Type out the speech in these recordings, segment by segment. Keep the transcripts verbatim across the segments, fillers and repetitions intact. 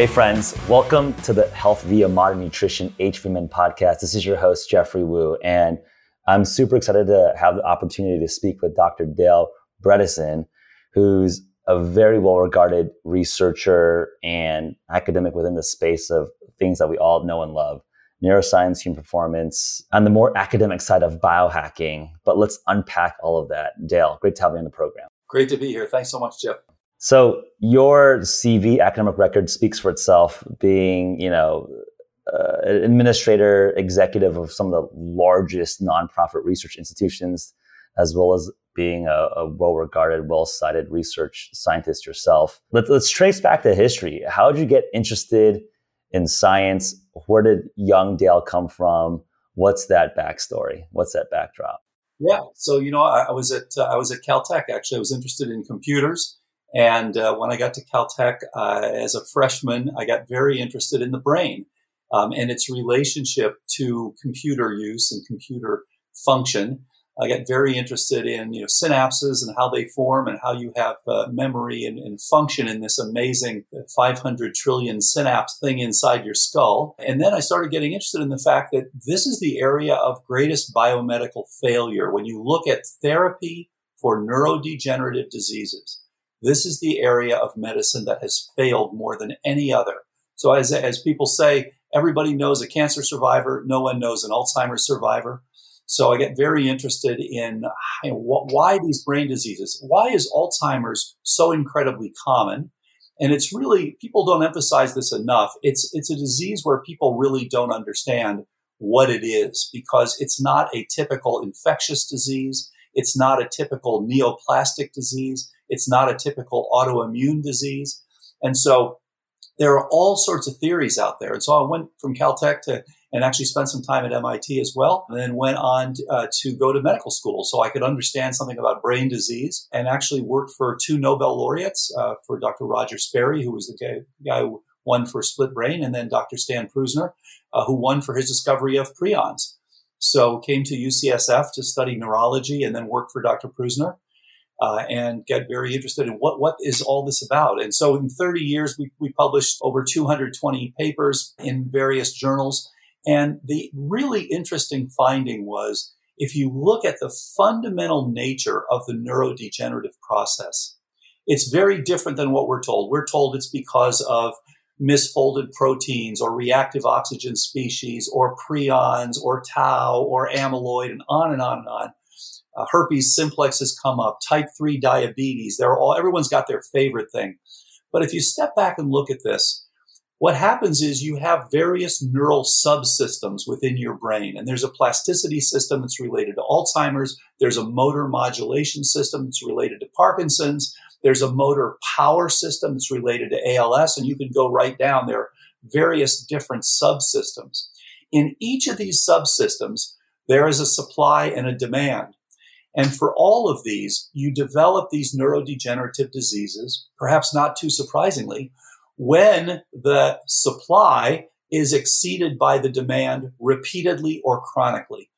Hey friends, welcome to the Health Via Modern Nutrition H V M N podcast. This is your host, Jeffrey Wu, and I'm super excited to have the opportunity to speak with Doctor Dale Bredesen, who's a very well-regarded researcher and academic within the space of things that we all know and love, neuroscience, human performance, and the more academic side of biohacking. But let's unpack all of that. Dale, great to have you on the program. Great to be here. Thanks so much, Jeff. So your C V, academic record, speaks for itself, being, you know, uh, administrator, executive of some of the largest nonprofit research institutions, as well as being a, a well-regarded, well-cited research scientist yourself. Let's, let's trace back to history. How did you get interested in science? Where did young Dale come from? What's that backstory? What's that backdrop? Yeah. So, you know, I, I was at uh, I was at Caltech, actually. I was interested in computers. And uh, when I got to Caltech uh, as a freshman, I got very interested in the brain um, and its relationship to computer use and computer function. I got very interested in you know synapses and how they form and how you have uh, memory and, and function in this amazing five hundred trillion synapse thing inside your skull. And then I started getting interested in the fact that this is the area of greatest biomedical failure. When you look at therapy for neurodegenerative diseases, this is the area of medicine that has failed more than any other. So as as people say, everybody knows a cancer survivor, no one knows an Alzheimer's survivor. So I get very interested in you know, why these brain diseases, why is Alzheimer's so incredibly common? And it's really, people don't emphasize this enough. It's it's a disease where people really don't understand what it is because it's not a typical infectious disease. It's not a typical neoplastic disease. It's not a typical autoimmune disease. And so there are all sorts of theories out there. And so I went from Caltech to, and actually spent some time at M I T as well, and then went on to, uh, to go to medical school so I could understand something about brain disease, and actually worked for two Nobel laureates, uh, for Doctor Roger Sperry, who was the guy, guy who won for split brain, and then Doctor Stan Prusiner, uh, who won for his discovery of prions. So came to U C S F to study neurology and then worked for Doctor Prusiner. Uh, and get very interested in what, what is all this about. And so in thirty years, we, we published over two hundred twenty papers in various journals. And the really interesting finding was, if you look at the fundamental nature of the neurodegenerative process, it's very different than what we're told. We're told it's because of misfolded proteins or reactive oxygen species or prions or tau or amyloid and on and on and on. Uh, herpes simplex has come up, type three diabetes. They're all, everyone's got their favorite thing. But if you step back and look at this, what happens is you have various neural subsystems within your brain. And there's a plasticity system that's related to Alzheimer's. There's a motor modulation system that's related to Parkinson's. There's a motor power system that's related to A L S. And you can go right down. There are various different subsystems. In each of these subsystems, there is a supply and a demand. And for all of these, you develop these neurodegenerative diseases, perhaps not too surprisingly, when the supply is exceeded by the demand repeatedly or chronically.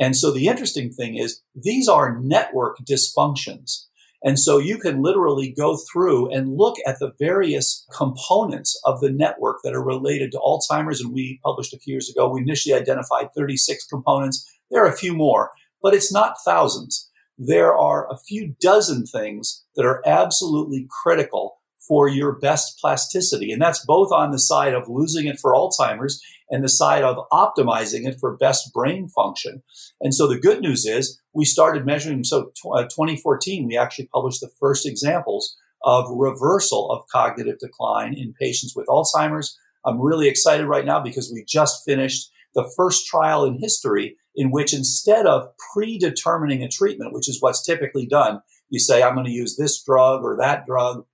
And so the interesting thing is these are network dysfunctions. And so you can literally go through and look at the various components of the network that are related to Alzheimer's. And we published a few years ago, we initially identified thirty-six components. There are a few more. But it's not thousands. There are a few dozen things that are absolutely critical for your best plasticity. And that's both on the side of losing it for Alzheimer's and the side of optimizing it for best brain function. And so the good news is we started measuring. So twenty fourteen, we actually published the first examples of reversal of cognitive decline in patients with Alzheimer's. I'm really excited right now because we just finished the first trial in history in which, instead of predetermining a treatment, which is what's typically done, you say, I'm going to use this drug or that drug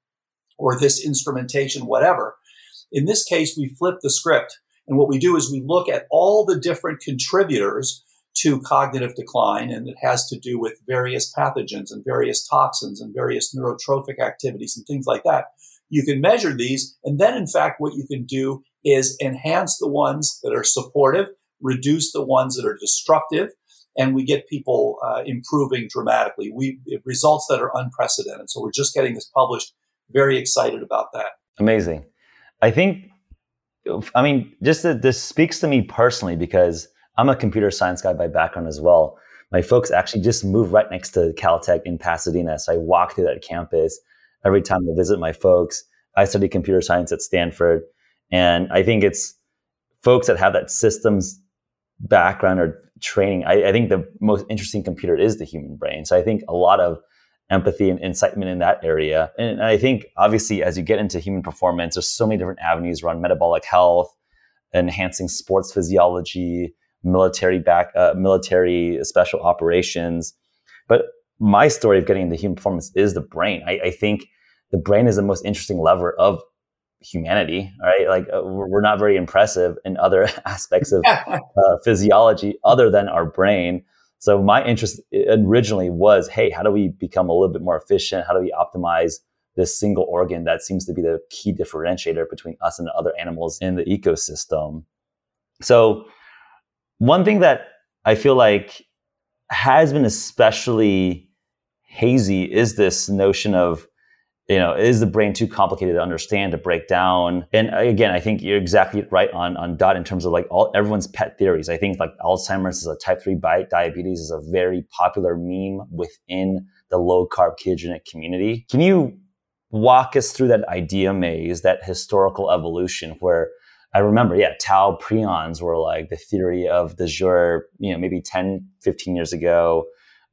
or this instrumentation, whatever. In this case, we flip the script. And what we do is we look at all the different contributors to cognitive decline, and it has to do with various pathogens and various toxins and various neurotrophic activities and things like that. You can measure these, and then, in fact, what you can do is enhance the ones that are supportive, reduce the ones that are destructive, and we get people uh, improving dramatically. We results that are unprecedented. So we're just getting this published. Very excited about that. Amazing. I think I mean, just that this speaks to me personally because I'm a computer science guy by background as well. My folks actually just moved right next to Caltech in Pasadena. So I walk through that campus every time I visit my folks. I study computer science at Stanford. And I think it's folks that have that systems background or training. I, I think the most interesting computer is the human brain. So I think a lot of empathy and incitement in that area. And I think obviously as you get into human performance, there's so many different avenues around metabolic health, enhancing sports physiology, military back, uh, military special operations. But my story of getting into human performance is the brain. I, I think the brain is the most interesting lever of humanity, right? Like uh, we're not very impressive in other aspects of uh, physiology other than our brain. So my interest originally was, hey, how do we become a little bit more efficient? How do we optimize this single organ that seems to be the key differentiator between us and the other animals in the ecosystem? So one thing that I feel like has been especially hazy is this notion of, you know, is the brain too complicated to understand, to break down? And again, I think you're exactly right on, on dot in terms of like all everyone's pet theories. I think like Alzheimer's is a type three diabetes is a very popular meme within the low carb ketogenic community. Can you walk us through that idea maze, that historical evolution where I remember, yeah, tau prions were like the theory of du jour, you know, maybe ten, fifteen years ago.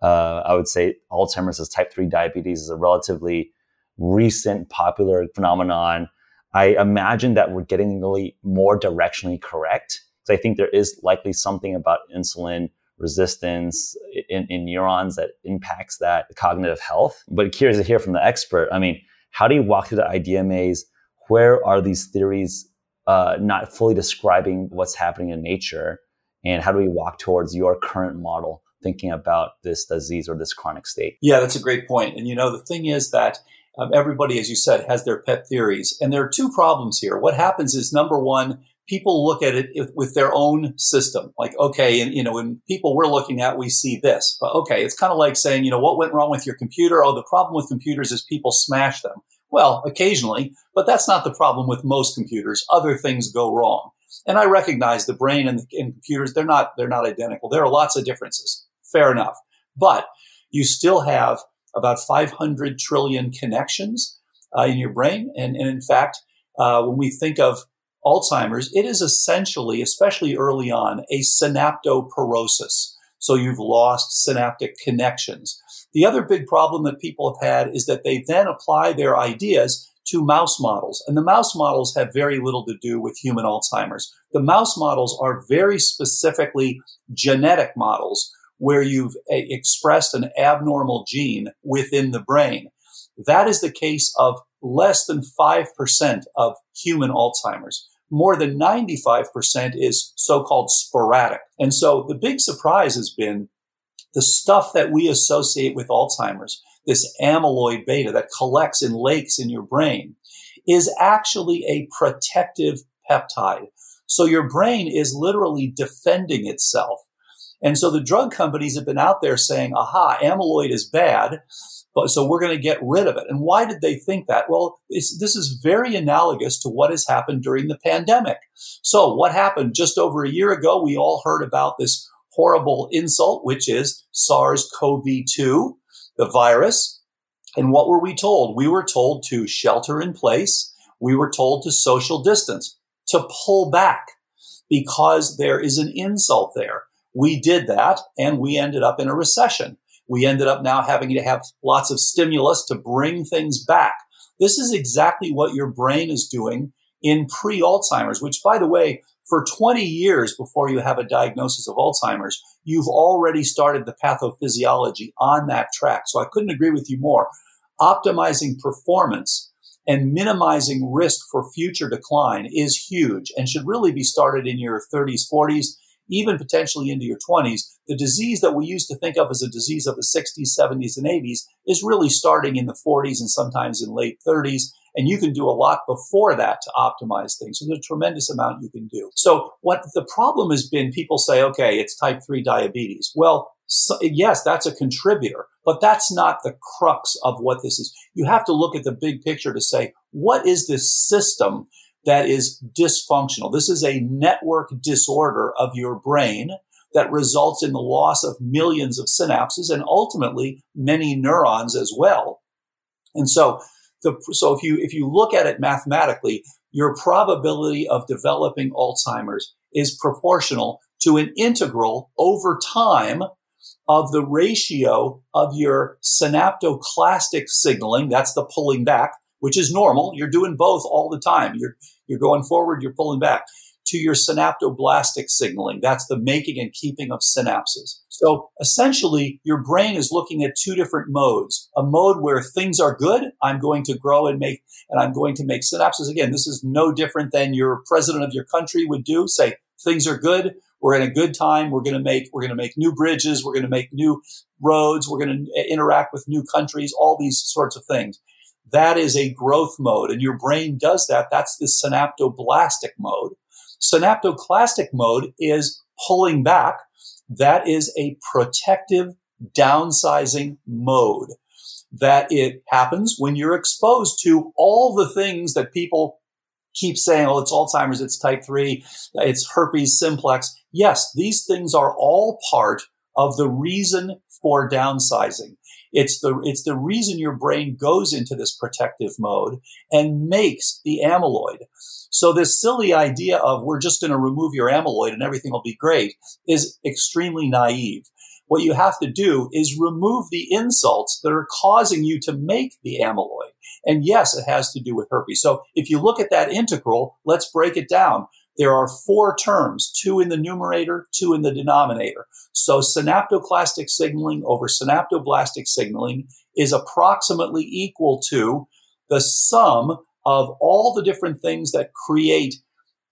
Uh, I would say Alzheimer's is type three diabetes is a relatively recent popular phenomenon. I imagine that we're getting really more directionally correct. So I think there is likely something about insulin resistance in, in neurons that impacts that cognitive health. But curious to hear from the expert. I mean, how do you walk through the idea maze? Where are these theories uh, not fully describing what's happening in nature? And how do we walk towards your current model thinking about this disease or this chronic state? Yeah, that's a great point. And you know, the thing is that Um, everybody, as you said, has their pet theories. And there are two problems here. What happens is, number one, people look at it if, with their own system. Like, okay, and you know, when people we're looking at, we see this. But okay, it's kind of like saying, you know, what went wrong with your computer? Oh, the problem with computers is people smash them. Well, occasionally, but that's not the problem with most computers. Other things go wrong. And I recognize the brain and, and computers, they're not, they're not identical. There are lots of differences. Fair enough. But you still have about five hundred trillion connections uh, in your brain. And, and in fact, uh, when we think of Alzheimer's, it is essentially, especially early on, a synaptoporosis. So you've lost synaptic connections. The other big problem that people have had is that they then apply their ideas to mouse models. And the mouse models have very little to do with human Alzheimer's. The mouse models are very specifically genetic models where you've expressed an abnormal gene within the brain. That is the case of less than five percent of human Alzheimer's. More than ninety-five percent is so-called sporadic. And so the big surprise has been the stuff that we associate with Alzheimer's, this amyloid beta that collects in lakes in your brain, is actually a protective peptide. So your brain is literally defending itself. And so the drug companies have been out there saying, aha, amyloid is bad, but so we're going to get rid of it. And why did they think that? Well, it's, this is very analogous to what has happened during the pandemic. So what happened just over a year ago? We all heard about this horrible insult, which is SARS-C o V two, the virus. And what were we told? We were told to shelter in place. We were told to social distance, to pull back because there is an insult there. We did that, and we ended up in a recession. We ended up now having to have lots of stimulus to bring things back. This is exactly what your brain is doing in pre-Alzheimer's, which, by the way, for twenty years before you have a diagnosis of Alzheimer's, you've already started the pathophysiology on that track. So I couldn't agree with you more. Optimizing performance and minimizing risk for future decline is huge and should really be started in your thirties, forties, even potentially into your twenties. The disease that we used to think of as a disease of the sixties, seventies, and eighties is really starting in the forties and sometimes in late thirties. And you can do a lot before that to optimize things. So there's a tremendous amount you can do. So what the problem has been, people say, okay, it's type three diabetes. Well, so, yes, that's a contributor, but that's not the crux of what this is. You have to look at the big picture to say, what is this system that is dysfunctional. This is a network disorder of your brain that results in the loss of millions of synapses and ultimately many neurons as well. And so the, so if you, if you look at it mathematically, your probability of developing Alzheimer's is proportional to an integral over time of the ratio of your synaptoclastic signaling. That's the pulling back, which is normal. You're doing both all the time. You're, you're going forward, you're pulling back, to your synaptoblastic signaling. That's the making and keeping of synapses. So essentially, your brain is looking at two different modes. A mode where things are good, I'm going to grow and make, and I'm going to make synapses. Again, this is no different than your president of your country would do. Say, things are good. We're in a good time. We're going to make, we're going to make new bridges. We're going to make new roads. We're going to interact with new countries, all these sorts of things. That is a growth mode, and your brain does that. That's the synaptoblastic mode. Synaptoclastic mode is pulling back. That is a protective downsizing mode. That it happens when you're exposed to all the things that people keep saying, oh, it's Alzheimer's, it's type three, it's herpes simplex. Yes, these things are all part of the reason for downsizing. It's the, it's the reason your brain goes into this protective mode and makes the amyloid. So this silly idea of we're just going to remove your amyloid and everything will be great is extremely naive. What you have to do is remove the insults that are causing you to make the amyloid. And yes, it has to do with herpes. So if you look at that integral, let's break it down. There are four terms, two in the numerator, two in the denominator. So synaptoclastic signaling over synaptoblastic signaling is approximately equal to the sum of all the different things that create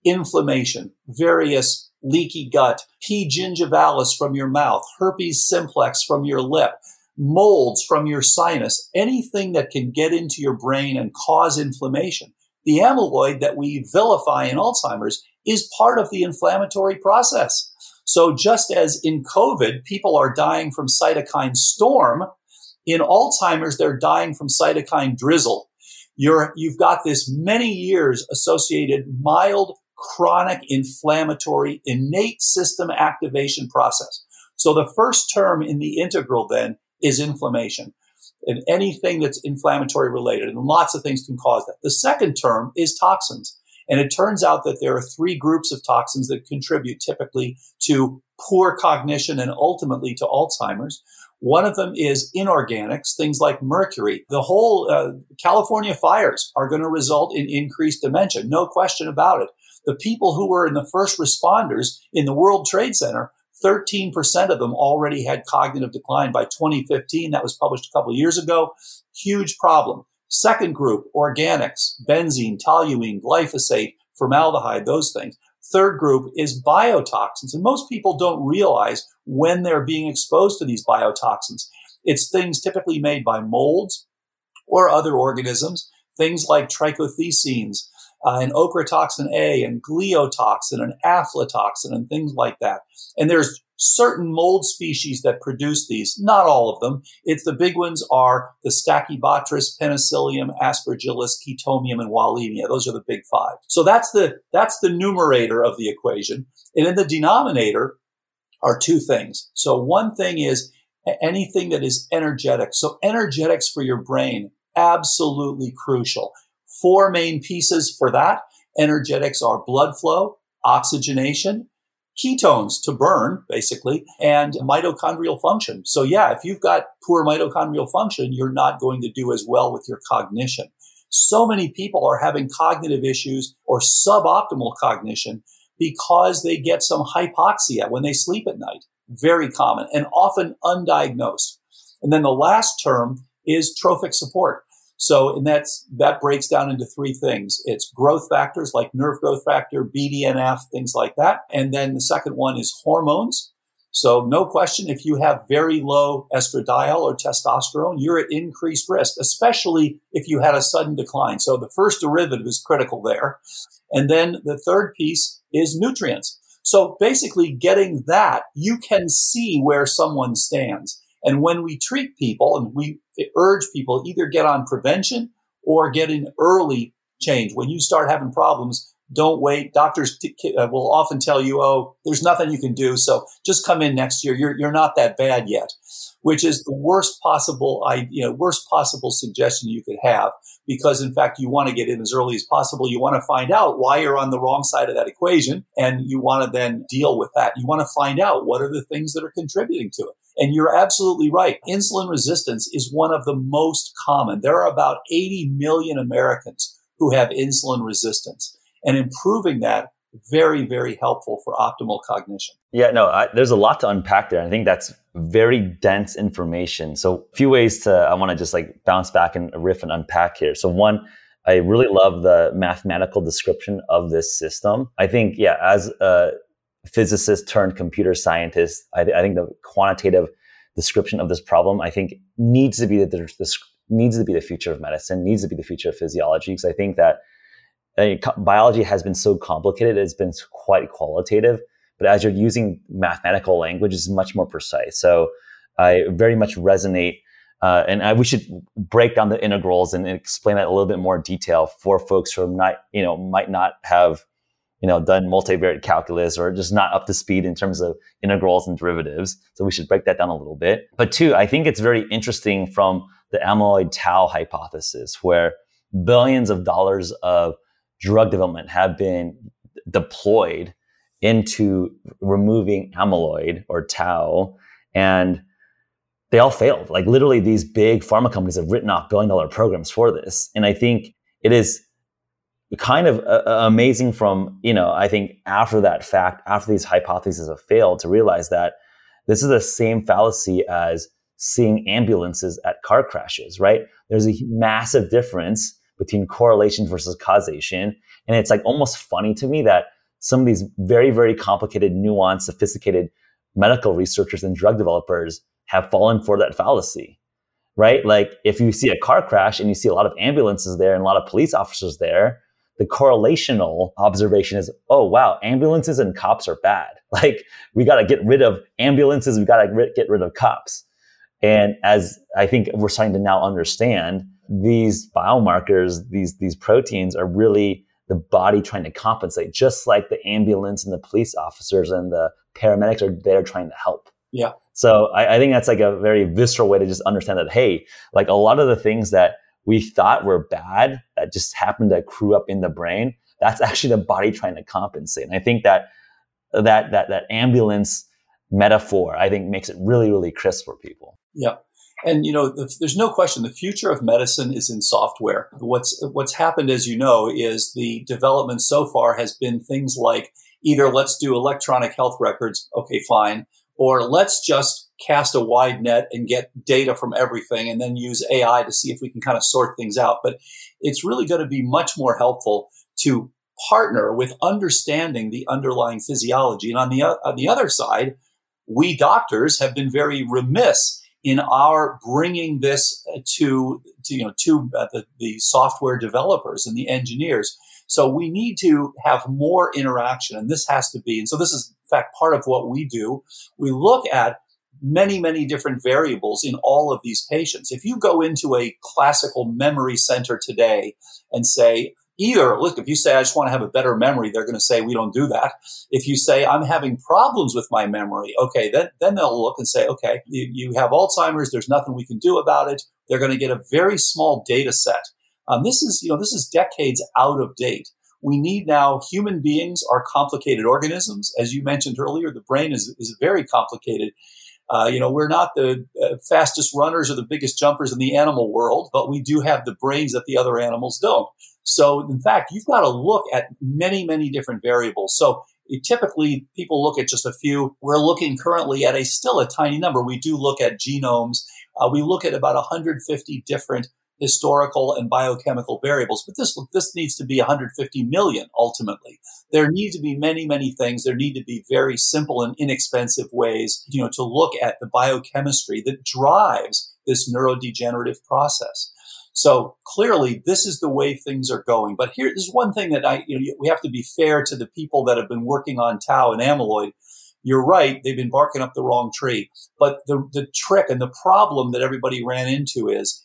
inflammation, various leaky gut, P. gingivalis from your mouth, herpes simplex from your lip, molds from your sinus, anything that can get into your brain and cause inflammation. The amyloid that we vilify in Alzheimer's is part of the inflammatory process. So just as in COVID, people are dying from cytokine storm, in Alzheimer's, they're dying from cytokine drizzle. You're, you've got this many years associated mild, chronic, inflammatory, innate system activation process. So the first term in the integral then is inflammation, and anything that's inflammatory related, and lots of things can cause that. The second term is toxins. And it turns out that there are three groups of toxins that contribute typically to poor cognition and ultimately to Alzheimer's. One of them is inorganics, things like mercury. The whole uh, California fires are going to result in increased dementia, no question about it. The people who were in the first responders in the World Trade Center, thirteen percent of them already had cognitive decline by twenty fifteen. That was published a couple of years ago. Huge problem. Second group, organics, benzene, toluene, glyphosate, formaldehyde, those things. Third group is biotoxins. And most people don't realize when they're being exposed to these biotoxins. It's things typically made by molds or other organisms, things like trichothecenes, uh, and ochratoxin A and gliotoxin and aflatoxin and things like that. And there's certain mold species that produce these, not all of them. It's the big ones are the Stachybotrys, Penicillium, Aspergillus, Chetomium, and Wallemia. Those are the big five. So that's the, that's the numerator of the equation. And in the denominator are two things. So one thing is anything that is energetic. So energetics for your brain, absolutely crucial. Four main pieces for that. Energetics are blood flow, oxygenation, ketones to burn, basically, and mitochondrial function. So yeah, if you've got poor mitochondrial function, you're not going to do as well with your cognition. So many people are having cognitive issues or suboptimal cognition because they get some hypoxia when they sleep at night. Very common and often undiagnosed. And then the last term is trophic support. So, and that's, that breaks down into three things. It's growth factors like nerve growth factor, B D N F, things like that. And then the second one is hormones. So no question, if you have very low estradiol or testosterone, you're at increased risk, especially if you had a sudden decline. So the first derivative is critical there. And then the third piece is nutrients. So basically getting that, you can see where someone stands. And when we treat people and we urge people, either get on prevention or get in early change. When you start having problems, don't wait. Doctors t- uh, will often tell you, oh, there's nothing you can do, so just come in next year. You're you're not that bad yet, which is the worst possible I, you know, worst possible suggestion you could have, because, in fact, you want to get in as early as possible. You want to find out why you're on the wrong side of that equation, and you want to then deal with that. You want to find out what are the things that are contributing to it. And you're absolutely right. Insulin resistance is one of the most common. There are about eighty million Americans who have insulin resistance. And improving that, very, very helpful for optimal cognition. Yeah, no, I, there's a lot to unpack there. I think that's very dense information. So a few ways to, I want to just like bounce back and riff and unpack here. So one, I really love the mathematical description of this system. I think, yeah, as a physicist turned computer scientist, I, I think the quantitative description of this problem, I think needs to be the, the, the needs to be the future of medicine, needs to be the future of physiology, because I think that biology has been so complicated, it's been quite qualitative, but as you're using mathematical language, it's much more precise. So I very much resonate, uh, and I, we should break down the integrals and, and explain that a little bit more detail for folks who are not, you know, might not have, you know, done multivariate calculus or just not up to speed in terms of integrals and derivatives. So we should break that down a little bit. But two, I think it's very interesting from the amyloid tau hypothesis, where billions of dollars of drug development have been deployed into removing amyloid or tau, and they all failed. Like literally these big pharma companies have written off billion dollar programs for this. And I think it is kind of uh, amazing from, you know, I think after that fact, after these hypotheses have failed, to realize that this is the same fallacy as seeing ambulances at car crashes, right? There's a massive difference between correlation versus causation. And it's like almost funny to me that some of these very, very complicated, nuanced, sophisticated medical researchers and drug developers have fallen for that fallacy, right? Like if you see a car crash and you see a lot of ambulances there and a lot of police officers there, the correlational observation is, oh, wow, ambulances and cops are bad. Like we got to get rid of ambulances. We got to get rid of cops. And as I think we're starting to now understand, these biomarkers, these these proteins are really the body trying to compensate, just like the ambulance and the police officers and the paramedics are there trying to help. Yeah. So I, I think that's like a very visceral way to just understand that, hey, like a lot of the things that we thought were bad that just happened to accrue up in the brain, that's actually the body trying to compensate. And I think that that that that ambulance metaphor, I think, makes it really, really crisp for people. Yeah. And, you know, there's no question the future of medicine is in software. What's what's happened, as you know, is the development so far has been things like either let's do electronic health records, okay, fine, or let's just cast a wide net and get data from everything and then use A I to see if we can kind of sort things out. But it's really going to be much more helpful to partner with understanding the underlying physiology. And on the on the other side, we doctors have been very remiss in our bringing this to, to you know, to uh, the, the software developers and the engineers. So we need to have more interaction, and this has to be, and so this is, in fact, part of what we do. We look at many, many different variables in all of these patients. If you go into a classical memory center today and say, either, look, if you say, I just want to have a better memory, they're going to say, we don't do that. If you say, I'm having problems with my memory, okay, then, then they'll look and say, okay, you, you have Alzheimer's, there's nothing we can do about it. They're going to get a very small data set. Um, this is, you know, this is decades out of date. We need now, human beings are complicated organisms. As you mentioned earlier, the brain is, is very complicated. Uh, you know, we're not the uh, fastest runners or the biggest jumpers in the animal world, but we do have the brains that the other animals don't. So, in fact, you've got to look at many, many different variables. So, it, typically, people look at just a few. We're looking currently at a still a tiny number. We do look at genomes. Uh, we look at about one hundred fifty different historical and biochemical variables. But this this needs to be one hundred fifty million, ultimately. There need to be many, many things. There need to be very simple and inexpensive ways, you know, to look at the biochemistry that drives this neurodegenerative process. So clearly, this is the way things are going. But here is one thing that I, you know, we have to be fair to the people that have been working on tau and amyloid. You're right, they've been barking up the wrong tree. But the, the trick and the problem that everybody ran into is,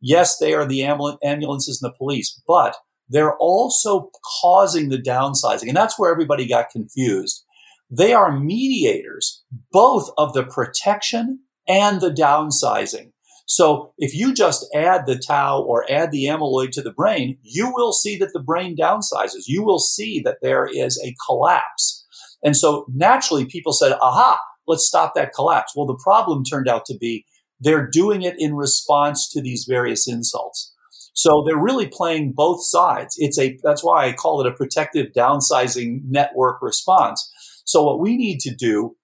yes, they are the ambul- ambulances and the police, but they're also causing the downsizing. And that's where everybody got confused. They are mediators, both of the protection and the downsizing. So if you just add the tau or add the amyloid to the brain, you will see that the brain downsizes. You will see that there is a collapse. And so naturally people said, aha, let's stop that collapse. Well, the problem turned out to be they're doing it in response to these various insults. So they're really playing both sides. It's a, that's why I call it a protective downsizing network response. So what we need to do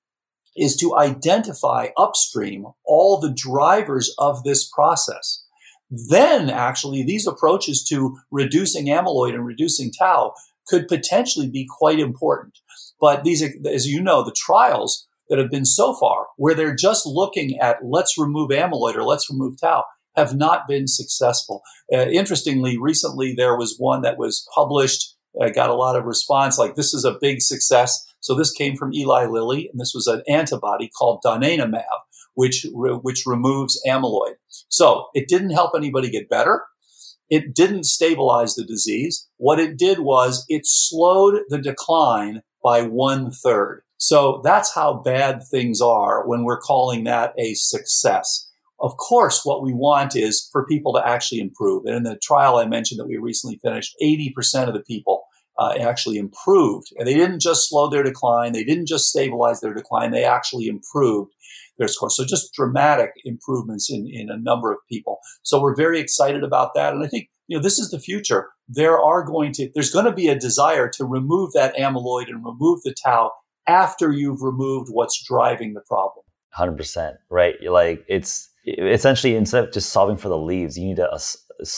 is to identify upstream all the drivers of this process. Then actually these approaches to reducing amyloid and reducing tau could potentially be quite important. But these, as you know, the trials that have been so far where they're just looking at let's remove amyloid or let's remove tau have not been successful. Uh, interestingly, recently there was one that was published, uh, got a lot of response like this is a big success. So this came from Eli Lilly, and this was an antibody called donanemab, which re- which removes amyloid. So it didn't help anybody get better. It didn't stabilize the disease. What it did was it slowed the decline by one third. So that's how bad things are when we're calling that a success. Of course, what we want is for people to actually improve. And in the trial I mentioned that we recently finished, eighty percent of the people Uh, actually improved. And they didn't just slow their decline. They didn't just stabilize their decline. They actually improved their score. So just dramatic improvements in, in a number of people. So we're very excited about that. And I think, you know, this is the future. There are going to, there's going to be a desire to remove that amyloid and remove the tau after you've removed what's driving the problem. one hundred percent, right? You're like, it's essentially, instead of just solving for the leaves, you need to uh,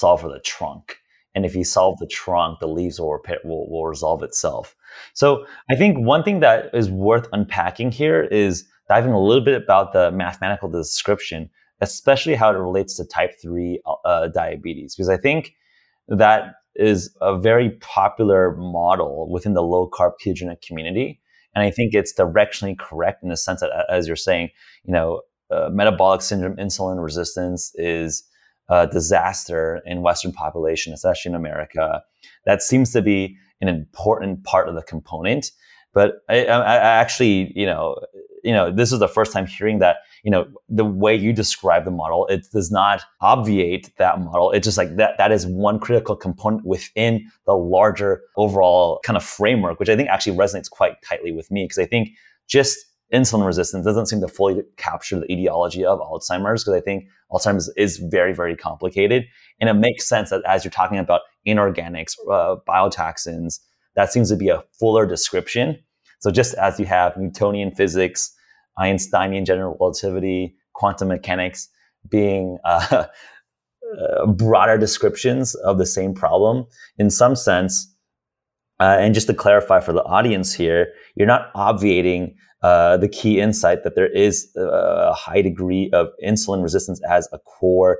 solve for the trunk. And if you solve the trunk, the leaves will, repair, will will resolve itself. So I think one thing that is worth unpacking here is diving a little bit about the mathematical description, especially how it relates to type three uh, diabetes, because I think that is a very popular model within the low-carb ketogenic community. And I think it's directionally correct in the sense that, as you're saying, you know, uh, metabolic syndrome, insulin resistance is Uh, disaster in Western population, especially in America. That seems to be an important part of the component. But I, I, I actually, you know, you know, this is the first time hearing that. You know, the way you describe the model, it does not obviate that model. It's just like that. That is one critical component within the larger overall kind of framework, which I think actually resonates quite tightly with me, because I think just insulin resistance doesn't seem to fully capture the etiology of Alzheimer's, because I think Alzheimer's is very, very complicated. And it makes sense that as you're talking about inorganics, uh, biotoxins, that seems to be a fuller description. So just as you have Newtonian physics, Einsteinian general relativity, quantum mechanics being uh, uh, broader descriptions of the same problem, in some sense, uh, and just to clarify for the audience here, you're not obviating Uh, the key insight that there is a high degree of insulin resistance as a core,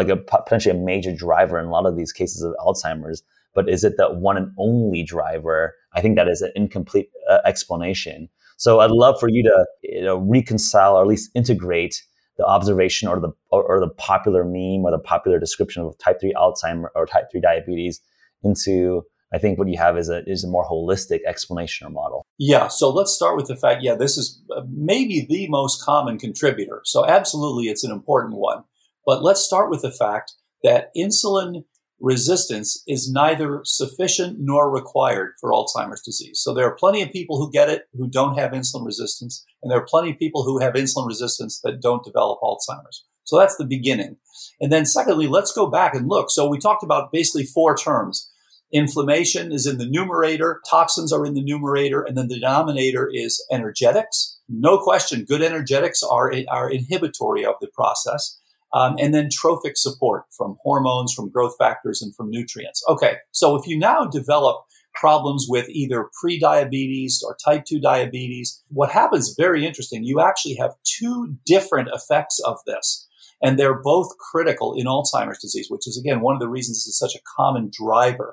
like a potentially a major driver in a lot of these cases of Alzheimer's. But is it that one and only driver? I think that is an incomplete uh, explanation. So I'd love for you to, you know, reconcile or at least integrate the observation or the or, or the popular meme or the popular description of type three Alzheimer or type three diabetes into, I think, what you have is a is a more holistic explanation or model. Yeah. So let's start with the fact, yeah, this is maybe the most common contributor. So absolutely, it's an important one. But let's start with the fact that insulin resistance is neither sufficient nor required for Alzheimer's disease. So there are plenty of people who get it who don't have insulin resistance, and there are plenty of people who have insulin resistance that don't develop Alzheimer's. So that's the beginning. And then secondly, let's go back and look. So we talked about basically four terms. Inflammation is in the numerator, toxins are in the numerator, and then the denominator is energetics. No question, good energetics are, are inhibitory of the process. Um, and then trophic support from hormones, from growth factors, and from nutrients. Okay, so if you now develop problems with either prediabetes or type two diabetes, what happens, very interesting, you actually have two different effects of this. And they're both critical in Alzheimer's disease, which is, again, one of the reasons this is such a common driver.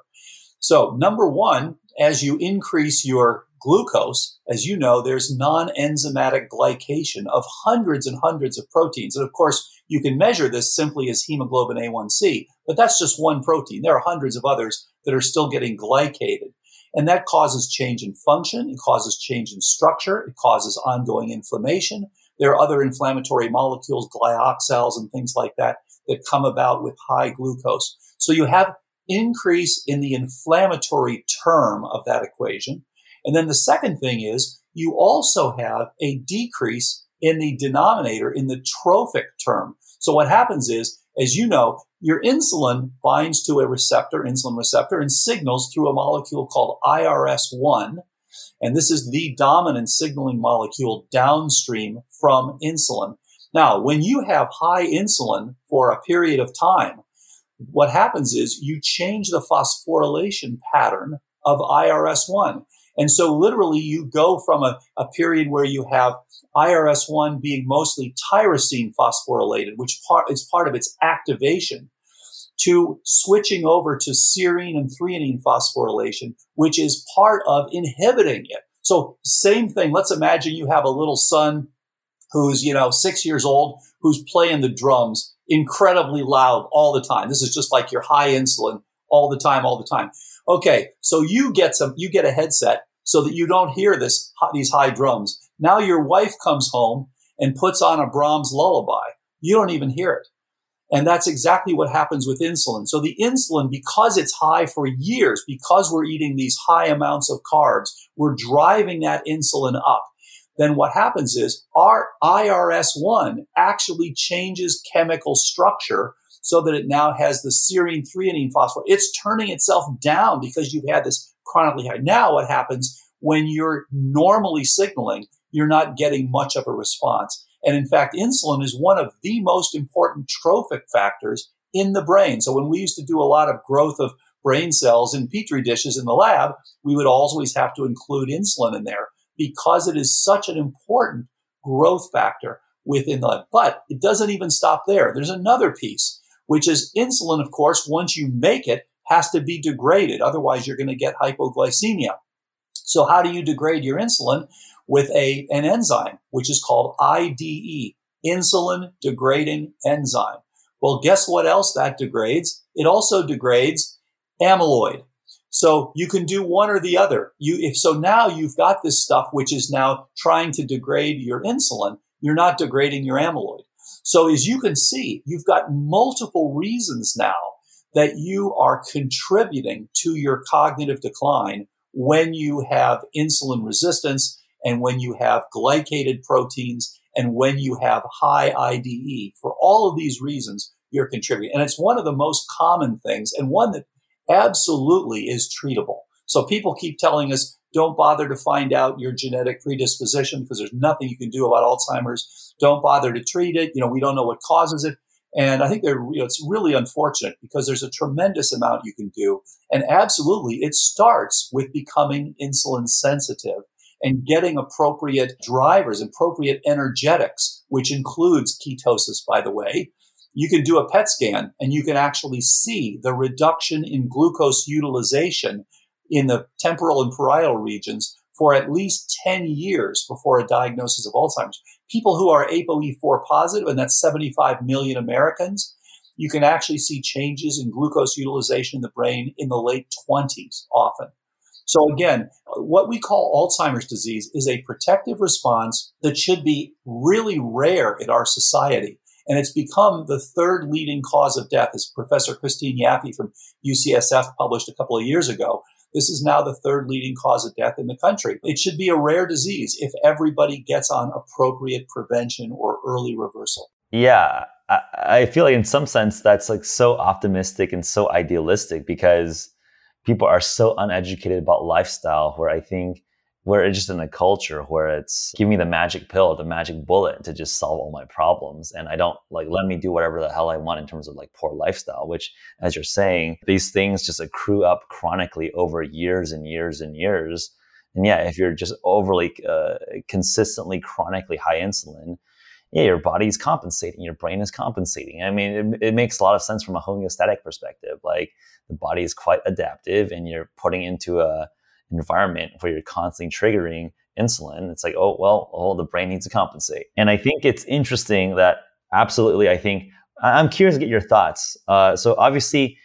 So number one, as you increase your glucose, as you know, there's non-enzymatic glycation of hundreds and hundreds of proteins. And of course, you can measure this simply as hemoglobin A one C, but that's just one protein. There are hundreds of others that are still getting glycated. And that causes change in function. It causes change in structure. It causes ongoing inflammation. There are other inflammatory molecules, glyoxals and things like that, that come about with high glucose. So you have increase in the inflammatory term of that equation. And then the second thing is you also have a decrease in the denominator, in the trophic term. So what happens is, as you know, your insulin binds to a receptor, insulin receptor, and signals through a molecule called I R S one. And this is the dominant signaling molecule downstream from insulin. Now, when you have high insulin for a period of time, what happens is you change the phosphorylation pattern of I R S one. And so literally you go from a, a period where you have I R S one being mostly tyrosine phosphorylated, which part, is part of its activation, to switching over to serine and threonine phosphorylation, which is part of inhibiting it. So same thing. Let's imagine you have a little son who's, you know, six years old, who's playing the drums incredibly loud all the time. This is just like your high insulin all the time, all the time. Okay, so you get some, you get a headset so that you don't hear this, these high drums. Now your wife comes home and puts on a Brahms lullaby. You don't even hear it. And that's exactly what happens with insulin. So the insulin, because it's high for years, because we're eating these high amounts of carbs, we're driving that insulin up. Then what happens is our I R S one actually changes chemical structure so that it now has the serine, threonine, phosphor. It's turning itself down because you've had this chronically high. Now what happens when you're normally signaling, you're not getting much of a response. And in fact, insulin is one of the most important trophic factors in the brain. So when we used to do a lot of growth of brain cells in petri dishes in the lab, we would always have to include insulin in there, because it is such an important growth factor within the lab. But it doesn't even stop there. There's another piece, which is insulin, of course, once you make it, has to be degraded. Otherwise, you're going to get hypoglycemia. So how do you degrade your insulin? With a, an enzyme, which is called I D E, insulin degrading enzyme. Well, guess what else that degrades? It also degrades amyloid. So you can do one or the other. You, if so now you've got this stuff, which is now trying to degrade your insulin. You're not degrading your amyloid. So as you can see, you've got multiple reasons now that you are contributing to your cognitive decline when you have insulin resistance and when you have glycated proteins and when you have high I D E. For all of these reasons, you're contributing. And it's one of the most common things, and one that absolutely is treatable. So people keep telling us, don't bother to find out your genetic predisposition because there's nothing you can do about Alzheimer's. Don't bother to treat it. You know, we don't know what causes it. And I think they're, you know, it's really unfortunate because there's a tremendous amount you can do. And absolutely, it starts with becoming insulin sensitive and getting appropriate drivers, appropriate energetics, which includes ketosis, by the way. You can do a P E T scan and you can actually see the reduction in glucose utilization in the temporal and parietal regions for at least ten years before a diagnosis of Alzheimer's. People who are ApoE four positive, and that's seventy-five million Americans, you can actually see changes in glucose utilization in the brain in the late twenties often. So again, what we call Alzheimer's disease is a protective response that should be really rare in our society. And it's become the third leading cause of death, as Professor Christine Yaffe from U C S F published a couple of years ago. This is now the third leading cause of death in the country. It should be a rare disease if everybody gets on appropriate prevention or early reversal. Yeah, I, I feel like in some sense that's like so optimistic and so idealistic because people are so uneducated about lifestyle, where I think we're just in a culture where it's give me the magic pill, the magic bullet to just solve all my problems. And I don't like, let me do whatever the hell I want in terms of like poor lifestyle, which, as you're saying, these things just accrue up chronically over years and years and years. And yeah, if you're just overly uh, consistently chronically high insulin, yeah, your body's compensating, your brain is compensating. I mean, it, it makes a lot of sense from a homeostatic perspective. Like the body is quite adaptive and you're putting into a environment where you're constantly triggering insulin. It's like, oh, well, oh, the brain needs to compensate. And I think it's interesting that absolutely, I think, I'm curious to get your thoughts. Uh, so obviously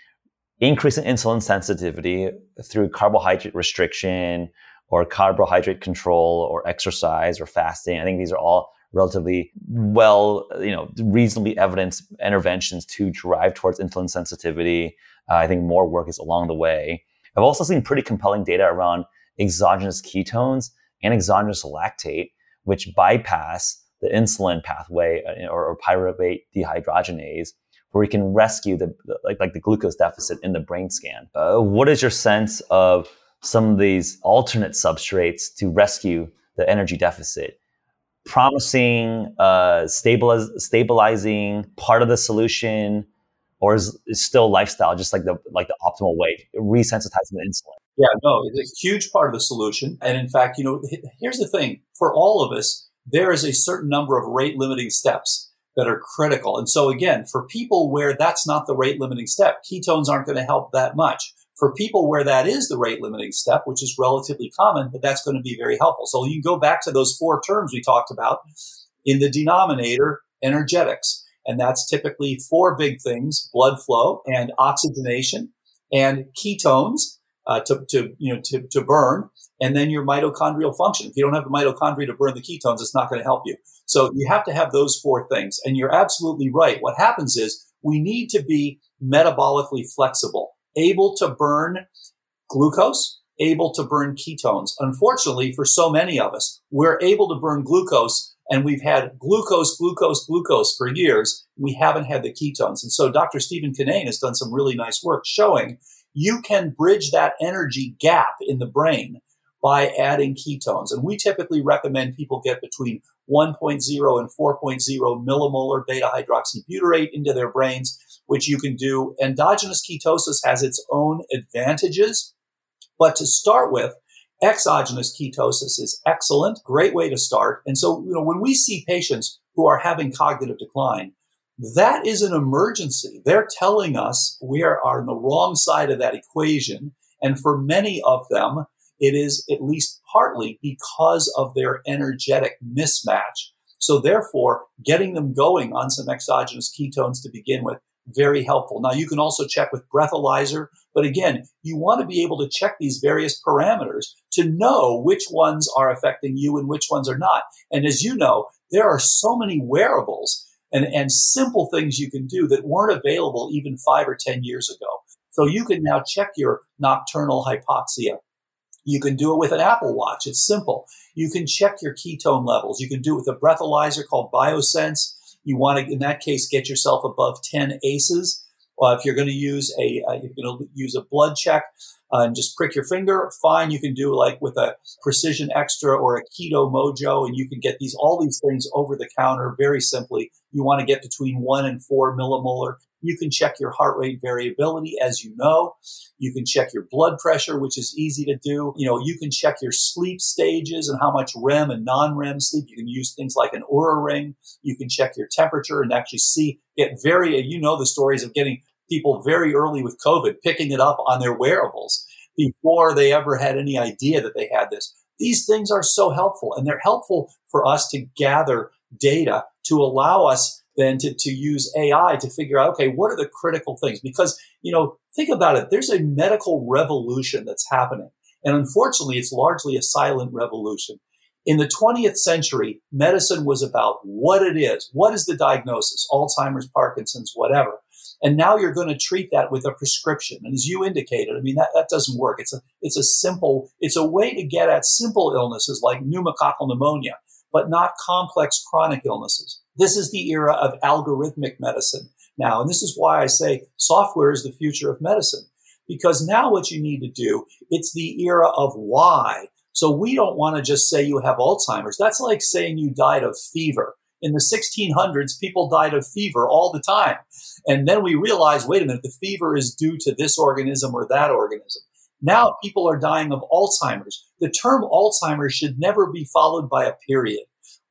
increase in insulin sensitivity through carbohydrate restriction or carbohydrate control or exercise or fasting. I think these are all relatively well, you know, reasonably evidenced interventions to drive towards insulin sensitivity. Uh, I think more work is along the way. I've also seen pretty compelling data around exogenous ketones and exogenous lactate, which bypass the insulin pathway or, or pyruvate dehydrogenase, where we can rescue the like, like the glucose deficit in the brain scan. Uh, what is your sense of some of these alternate substrates to rescue the energy deficit? Promising, uh, stabiliz- stabilizing part of the solution, or is, is still lifestyle just like the like the optimal way, resensitizing the insulin? Yeah, no, it's a huge part of the solution. And in fact, you know, here's the thing. For all of us, there is a certain number of rate-limiting steps that are critical. And so again, for people where that's not the rate-limiting step, ketones aren't going to help that much. For people where that is the rate-limiting step, which is relatively common, but that's going to be very helpful. So you can go back to those four terms we talked about in the denominator, energetics. And that's typically four big things: blood flow and oxygenation and ketones. Uh, to, to, you know, to, to burn, and then your mitochondrial function. If you don't have the mitochondria to burn the ketones, it's not going to help you. So you have to have those four things. And you're absolutely right. What happens is we need to be metabolically flexible, able to burn glucose, able to burn ketones. Unfortunately, for so many of us, we're able to burn glucose, and we've had glucose, glucose, glucose for years. We haven't had the ketones. And so Doctor Stephen Cannell has done some really nice work showing you can bridge that energy gap in the brain by adding ketones. And we typically recommend people get between one point zero and four point zero millimolar beta-hydroxybutyrate into their brains, which you can do. Endogenous ketosis has its own advantages, but to start with, exogenous ketosis is excellent, great way to start. And so, you know, when we see patients who are having cognitive decline, that is an emergency. They're telling us we are on the wrong side of that equation. And for many of them, it is at least partly because of their energetic mismatch. So therefore, getting them going on some exogenous ketones to begin with, very helpful. Now, you can also check with breathalyzer. But again, you want to be able to check these various parameters to know which ones are affecting you and which ones are not. And as you know, there are so many wearables And, and simple things you can do that weren't available even five or ten years ago. So you can now check your nocturnal hypoxia. You can do it with an Apple Watch. It's simple. You can check your ketone levels. You can do it with a breathalyzer called BioSense. You want to, in that case, get yourself above ten A C Es. Uh, if you're going to use a, uh, you're going to use a blood check uh, and just prick your finger, fine. You can do like with a Precision Extra or a Keto Mojo, and you can get these, all these things over the counter very simply. You want to get between one and four millimolar. You can check your heart rate variability, as you know. You can check your blood pressure, which is easy to do. You know, you can check your sleep stages and how much R E M and non-R E M sleep. You can use things like an Oura ring. You can check your temperature and actually see, get very, you know, the stories of getting people very early with COVID, picking it up on their wearables before they ever had any idea that they had this. These things are so helpful, and they're helpful for us to gather data to allow us than to, to use A I to figure out, okay, what are the critical things? Because, you know, think about it. There's a medical revolution that's happening. And unfortunately, it's largely a silent revolution. In the twentieth century, medicine was about what it is. What is the diagnosis? Alzheimer's, Parkinson's, whatever. And now you're going to treat that with a prescription. And as you indicated, I mean, that, that doesn't work. It's a, it's a simple, it's a way to get at simple illnesses like pneumococcal pneumonia, but not complex chronic illnesses. This is the era of algorithmic medicine now. And this is why I say software is the future of medicine, because now what you need to do, it's the era of why. So we don't want to just say you have Alzheimer's. That's like saying you died of fever. In the sixteen hundreds, people died of fever all the time. And then we realized, wait a minute, the fever is due to this organism or that organism. Now people are dying of Alzheimer's. The term Alzheimer's should never be followed by a period.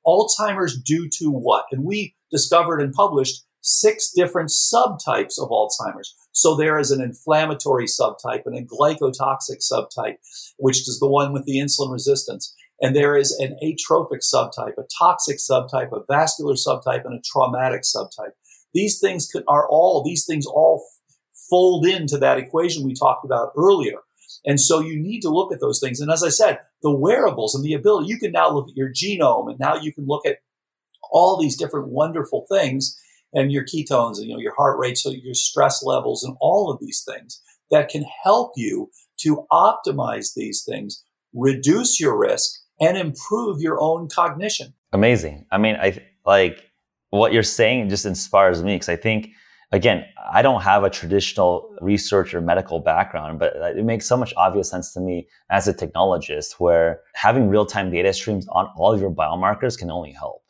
Alzheimer's due to what? And we discovered and published six different subtypes of Alzheimer's. So there is an inflammatory subtype and a glycotoxic subtype, which is the one with the insulin resistance. And there is an atrophic subtype, a toxic subtype, a vascular subtype, and a traumatic subtype. These things could, are all, these things all fold into that equation we talked about earlier. And so you need to look at those things. And as I said, the wearables and the ability, you can now look at your genome, and now you can look at all these different wonderful things, and your ketones and, you know, your heart rate, so your stress levels and all of these things that can help you to optimize these things, reduce your risk, and improve your own cognition. Amazing. I mean, I th- like what you're saying just inspires me, because I think, again, I don't have a traditional research or medical background, but it makes so much obvious sense to me as a technologist, where having real-time data streams on all of your biomarkers can only help.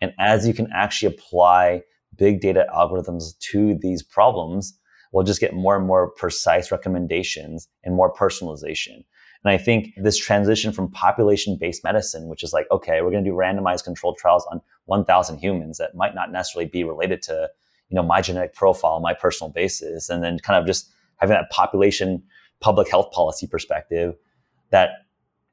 And as you can actually apply big data algorithms to these problems, we'll just get more and more precise recommendations and more personalization. And I think this transition from population-based medicine, which is like, okay, we're going to do randomized controlled trials on one thousand humans that might not necessarily be related to, you know, my genetic profile, my personal basis, and then kind of just having that population public health policy perspective that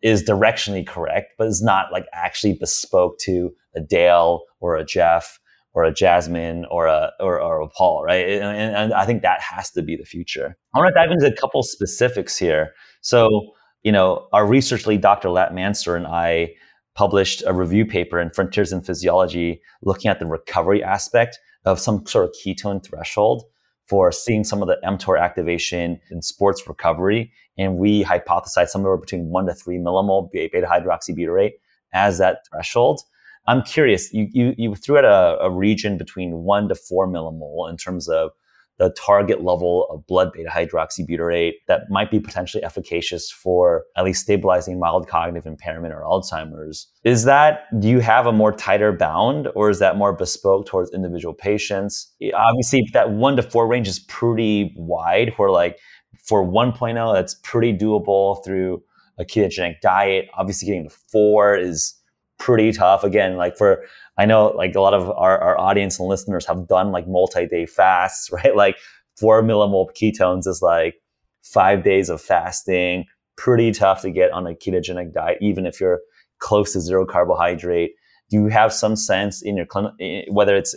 is directionally correct, but is not like actually bespoke to a Dale or a Jeff or a Jasmine or a or, or a Paul, right? And, and I think that has to be the future. I want to dive into a couple specifics here. So, you know, our research lead, Doctor Lat Mansour, and I published a review paper in Frontiers in Physiology looking at the recovery aspect of some sort of ketone threshold for seeing some of the mTOR activation in sports recovery. And we hypothesized somewhere between one to three millimole beta-hydroxybutyrate as that threshold. I'm curious, you you, you threw out a, a region between one to four millimole in terms of the target level of blood beta-hydroxybutyrate that might be potentially efficacious for at least stabilizing mild cognitive impairment or Alzheimer's. Is that, do you have a more tighter bound, or is that more bespoke towards individual patients? Obviously, that one to four range is pretty wide, where like for one point oh, that's pretty doable through a ketogenic diet. Obviously, getting to four is pretty tough. Again, like for, I know like a lot of our, our audience and listeners have done like multi-day fasts, right? Like four millimole ketones is like five days of fasting, pretty tough to get on a ketogenic diet, even if you're close to zero carbohydrate. Do you have some sense in your clinic, whether it's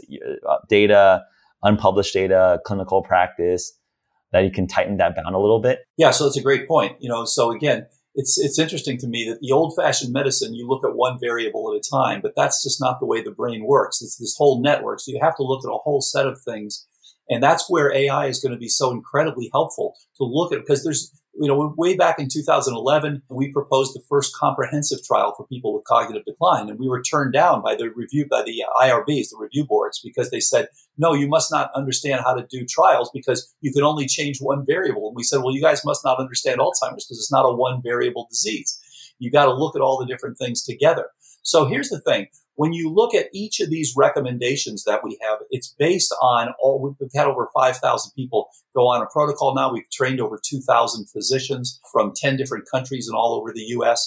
data, unpublished data, clinical practice, that you can tighten that bound a little bit? Yeah. So that's a great point. You know, so again, It's it's interesting to me that the old-fashioned medicine, you look at one variable at a time, but that's just not the way the brain works. It's this whole network. So you have to look at a whole set of things. And that's where A I is going to be so incredibly helpful to look at, because there's, you know, way back in two thousand eleven, we proposed the first comprehensive trial for people with cognitive decline. And we were turned down by the review, by the I R Bs, the review boards, because they said, no, you must not understand how to do trials because you can only change one variable. And we said, well, you guys must not understand Alzheimer's because it's not a one variable disease. You got to look at all the different things together. So here's the thing. When you look at each of these recommendations that we have, it's based on all, we've had over five thousand people go on a protocol now. We've trained over two thousand physicians from ten different countries and all over the U S.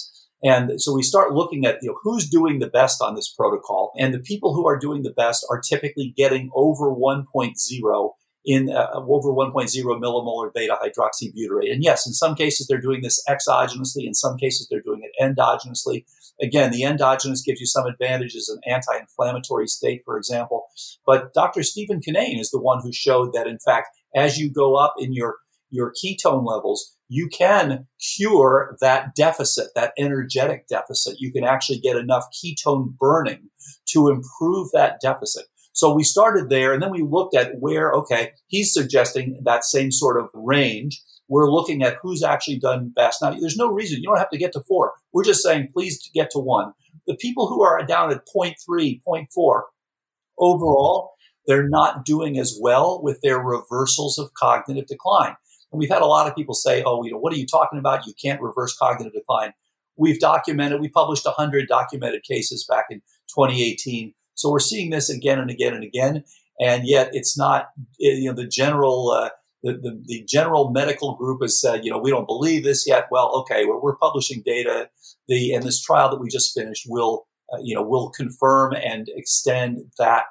And so we start looking at, you know, who's doing the best on this protocol. And the people who are doing the best are typically getting over one point oh in uh, over one point oh millimolar beta hydroxybutyrate. And yes, in some cases, they're doing this exogenously. In some cases, they're doing it endogenously. Again, the endogenous gives you some advantages, an anti-inflammatory state, for example. But Doctor Stephen Cannell is the one who showed that, in fact, as you go up in your, your ketone levels, you can cure that deficit, that energetic deficit. You can actually get enough ketone burning to improve that deficit. So we started there, and then we looked at where, okay, he's suggesting that same sort of range. We're looking at who's actually done best. Now, there's no reason. You don't have to get to four. We're just saying, please get to one. The people who are down at zero point three, zero point four, overall, they're not doing as well with their reversals of cognitive decline. And we've had a lot of people say, oh, you know, what are you talking about? You can't reverse cognitive decline. We've documented, we published one hundred documented cases back in twenty eighteen. So we're seeing this again and again and again. And yet it's not, you know, the general, uh, the, the, the general medical group has said, you know, we don't believe this yet. Well, okay, we're, we're publishing data. The, and this trial that we just finished will, uh, you know, will confirm and extend that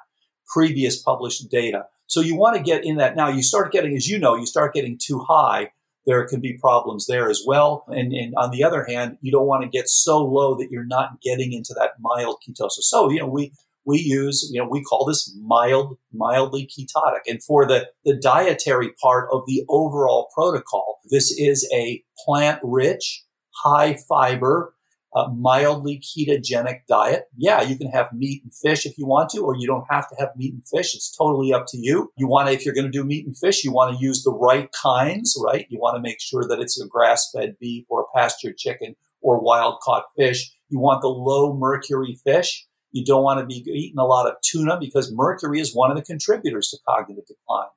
previous published data. So you want to get in that. Now you start getting, as you know, you start getting too high. There can be problems there as well. And, and on the other hand, you don't want to get so low that you're not getting into that mild ketosis. So, you know, we, we use, you know, we call this mild, mildly ketotic. And for the, the dietary part of the overall protocol, this is a plant-rich, high-fiber, uh, mildly ketogenic diet. Yeah, you can have meat and fish if you want to, or you don't have to have meat and fish. It's totally up to you. You want to, if you're going to do meat and fish, you want to use the right kinds, right? You want to make sure that it's a grass-fed beef or a pastured chicken or wild-caught fish. You want the low-mercury fish. You don't want to be eating a lot of tuna because mercury is one of the contributors to cognitive decline.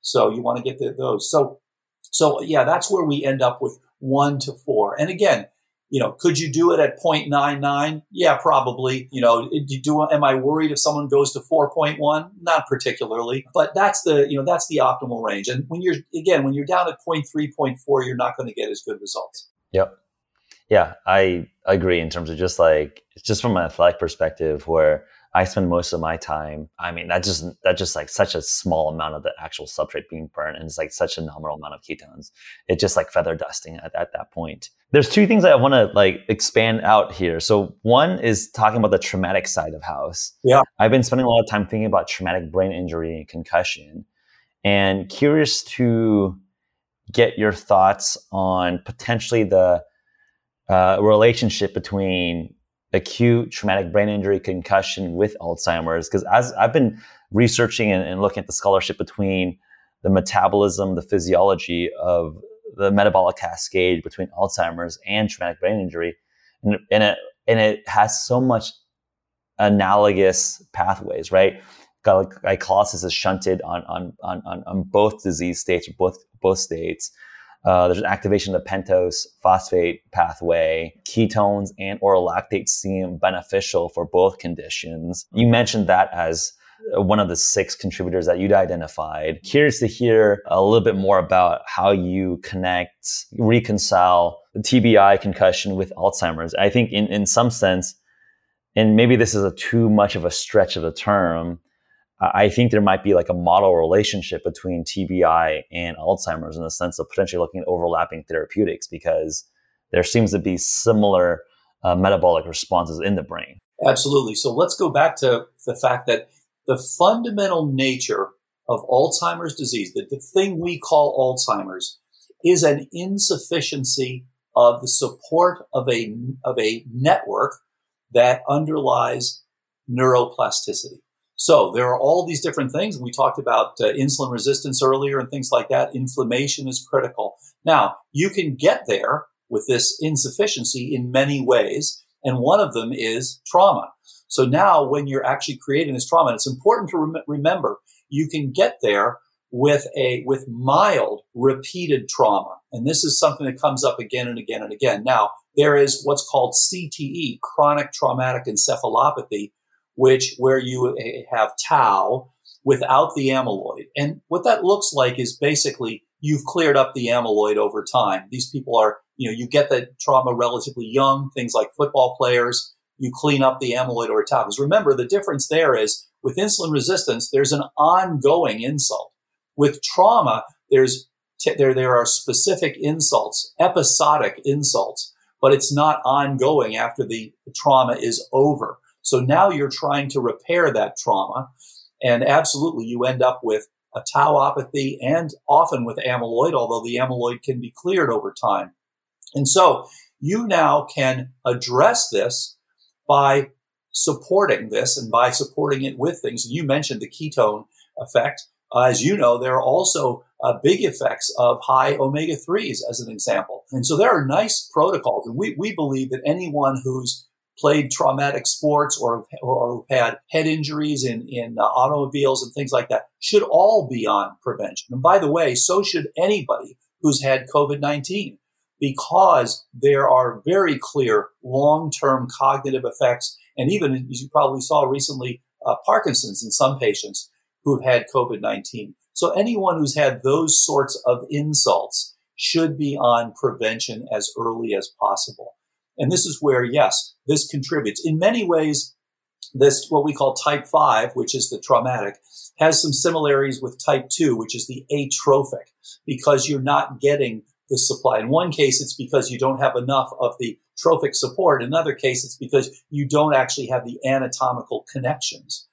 So you want to get the, those. So, so yeah, that's where we end up with one to four. And again, you know, could you do it at zero point nine nine? Yeah, probably. You know, do, do am I worried if someone goes to four point one? Not particularly, but that's the, you know, that's the optimal range. And when you're, again, when you're down at zero point three, zero point four, you're not going to get as good results. Yep. Yeah, I agree in terms of just like, just from an athletic perspective where I spend most of my time, I mean, that just, that just like such a small amount of the actual substrate being burned, and it's like such a nominal amount of ketones. It's just like feather dusting at, at that point. There's two things that I want to like expand out here. So one is talking about the traumatic side of house. Yeah. I've been spending a lot of time thinking about traumatic brain injury and concussion, and curious to get your thoughts on potentially the Uh, relationship between acute traumatic brain injury, concussion with Alzheimer's. Because as I've been researching and, and looking at the scholarship between the metabolism, the physiology of the metabolic cascade between Alzheimer's and traumatic brain injury, and, and it and it has so much analogous pathways, right? Glycolysis is shunted on on on on both disease states, both both states. Uh, there's an activation of the pentose phosphate pathway. Ketones and oral lactate seem beneficial for both conditions. You mentioned that as one of the six contributors that you'd identified. Curious to hear a little bit more about how you connect, reconcile T B I concussion with Alzheimer's. I think in, in some sense, and maybe this is a too much of a stretch of the term, I think there might be like a model relationship between T B I and Alzheimer's in the sense of potentially looking at overlapping therapeutics, because there seems to be similar uh, metabolic responses in the brain. Absolutely. So let's go back to the fact that the fundamental nature of Alzheimer's disease, that the thing we call Alzheimer's, is an insufficiency of the support of a, of a network that underlies neuroplasticity. So there are all these different things. We talked about uh, insulin resistance earlier and things like that. Inflammation is critical. Now, you can get there with this insufficiency in many ways, and one of them is trauma. So now when you're actually creating this trauma, and it's important to rem- remember, you can get there with a with mild repeated trauma. And this is something that comes up again and again and again. Now, there is what's called C T E, chronic traumatic encephalopathy, which where you have tau without the amyloid. And what that looks like is basically you've cleared up the amyloid over time. These people are, you know, you get the trauma relatively young, things like football players, you clean up the amyloid or tau. Because remember, the difference there is with insulin resistance, there's an ongoing insult. With trauma, there's t- there there are specific insults, episodic insults, but it's not ongoing after the trauma is over. So now you're trying to repair that trauma, and absolutely you end up with a tauopathy and often with amyloid, although the amyloid can be cleared over time. And so you now can address this by supporting this and by supporting it with things. And you mentioned the ketone effect. Uh, as you know, there are also uh, big effects of high omega threes as an example. And so there are nice protocols. And we, we believe that anyone who's played traumatic sports or or had head injuries in, in uh, automobiles and things like that should all be on prevention. And by the way, so should anybody who's had COVID nineteen, because there are very clear long-term cognitive effects. And even, as you probably saw recently, uh, Parkinson's in some patients who've had COVID nineteen. So anyone who's had those sorts of insults should be on prevention as early as possible. And this is where, yes, this contributes. In many ways, this, what we call type five, which is the traumatic, has some similarities with type two, which is the atrophic, because you're not getting the supply. In one case, it's because you don't have enough of the trophic support. In another case, it's because you don't actually have the anatomical connections.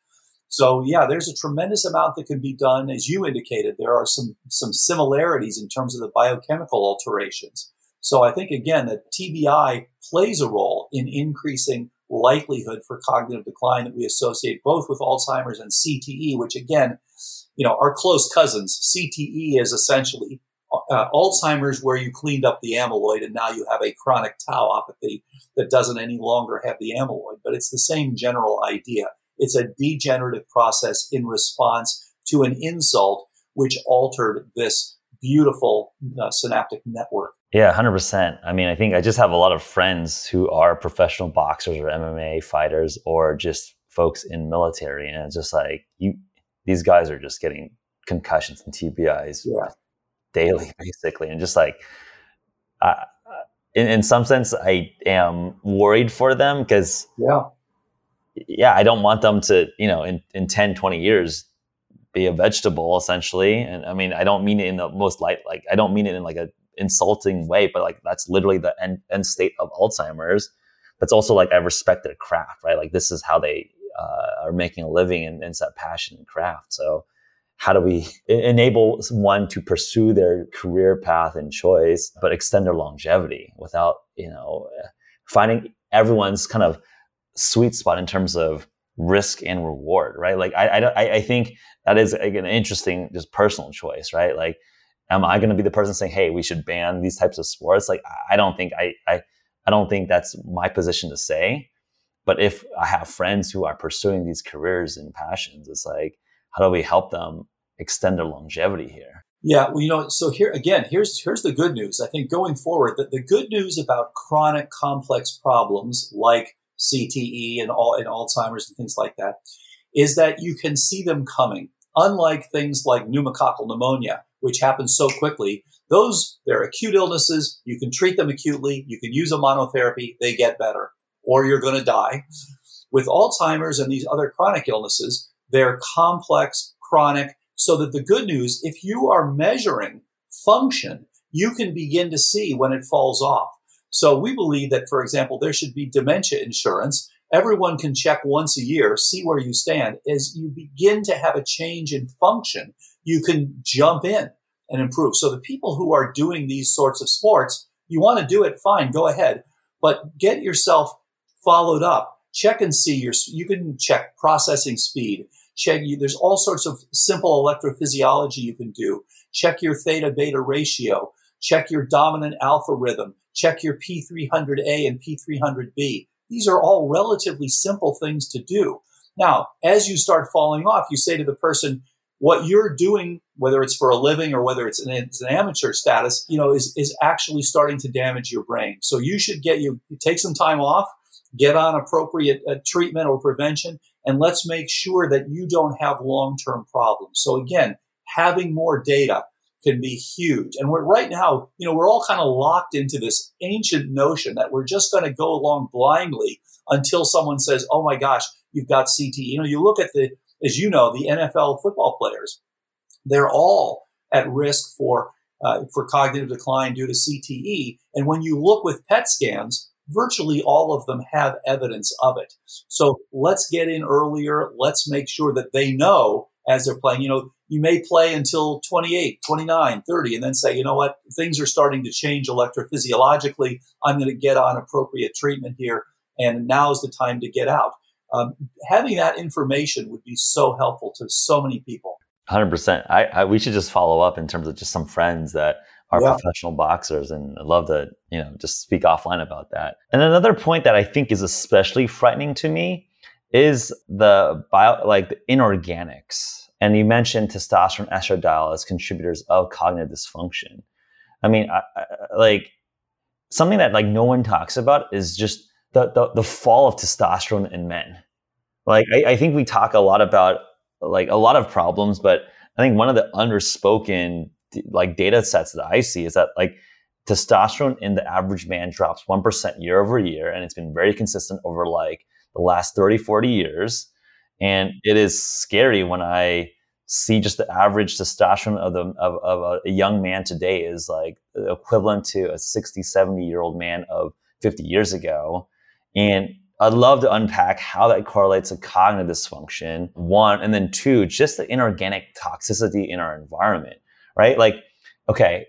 So, yeah, there's a tremendous amount that can be done. As you indicated, there are some, some similarities in terms of the biochemical alterations. So I think, again, that T B I plays a role in increasing likelihood for cognitive decline that we associate both with Alzheimer's and C T E, which, again, you know, are close cousins. C T E is essentially uh, Alzheimer's, where you cleaned up the amyloid and now you have a chronic tauopathy that doesn't any longer have the amyloid. But it's the same general idea. It's a degenerative process in response to an insult, which altered this beautiful uh, synaptic network. Yeah, one hundred percent. I mean, I think I just have a lot of friends who are professional boxers or M M A fighters or just folks in military. And it's just like, you, these guys are just getting concussions and T B Is yeah. daily, basically. And just like, uh, in, in some sense, I am worried for them because... yeah. Yeah, I don't want them to, you know, in, in ten, twenty years, be a vegetable, essentially. And I mean, I don't mean it in the most light, like, I don't mean it in like a insulting way, but like, that's literally the end, end state of Alzheimer's. That's also like, I respect their craft, right? Like, this is how they uh, are making a living and it's that passion and craft. So how do we enable someone to pursue their career path and choice, but extend their longevity without, you know, finding everyone's kind of sweet spot in terms of risk and reward, right? Like I, I, I think that is like an interesting, just personal choice, right? Like, am I going to be the person saying, "Hey, we should ban these types of sports"? Like, I don't think I, I, I don't think that's my position to say. But if I have friends who are pursuing these careers and passions, it's like, how do we help them extend their longevity here? Yeah, well, you know, so here again, here's here's the good news. I think going forward, that the good news about chronic complex problems like C T E and all and Alzheimer's and things like that is that you can see them coming. Unlike things like pneumococcal pneumonia, which happens so quickly, those they're acute illnesses. You can treat them acutely. You can use a monotherapy. They get better, or you're going to die. With Alzheimer's and these other chronic illnesses, they're complex, chronic. So that the good news, if you are measuring function, you can begin to see when it falls off. So we believe that, for example, there should be dementia insurance. Everyone can check once a year, see where you stand. As you begin to have a change in function, you can jump in and improve. So the people who are doing these sorts of sports, you want to do it, fine, go ahead. But get yourself followed up. Check and see. Your, you can check processing speed. Check you, there's all sorts of simple electrophysiology you can do. Check your theta-beta ratio. Check your dominant alpha rhythm. Check your P three hundred A and P three hundred B. These are all relatively simple things to do. Now, as you start falling off, you say to the person, what you're doing, whether it's for a living or whether it's an, it's an amateur status, you know, is, is actually starting to damage your brain. So you should get you take some time off, get on appropriate uh, treatment or prevention, and let's make sure that you don't have long-term problems. So again, having more data can be huge. And we're right now, you know, we're all kind of locked into this ancient notion that we're just going to go along blindly until someone says, oh my gosh, you've got C T E. You know, you look at the, as you know, the N F L football players, they're all at risk for, uh, for cognitive decline due to C T E. And when you look with P E T scans, virtually all of them have evidence of it. So let's get in earlier. Let's make sure that they know as they're playing, you know, you may play until twenty-eight, twenty-nine, thirty, and then say, you know what, things are starting to change electrophysiologically. I'm going to get on appropriate treatment here. And now's the time to get out. Um, having that information would be so helpful to so many people. one hundred percent. I, I, we should just follow up in terms of just some friends that are yeah. professional boxers. And I'd love to, you know, just speak offline about that. And another point that I think is especially frightening to me is the bio, like the inorganics. And you mentioned testosterone, estradiol as contributors of cognitive dysfunction. I mean, I, I, like something that like no one talks about is just the the, the fall of testosterone in men. Like I, I think we talk a lot about like a lot of problems, but I think one of the underspoken like data sets that I see is that like testosterone in the average man drops one percent year over year, and it's been very consistent over like the last thirty, forty years. And it is scary when I see just the average testosterone of, the, of, of a young man today is like equivalent to a sixty, seventy year old man of fifty years ago. And I'd love to unpack how that correlates to cognitive dysfunction, one, and then two, just the inorganic toxicity in our environment, right? Like, okay,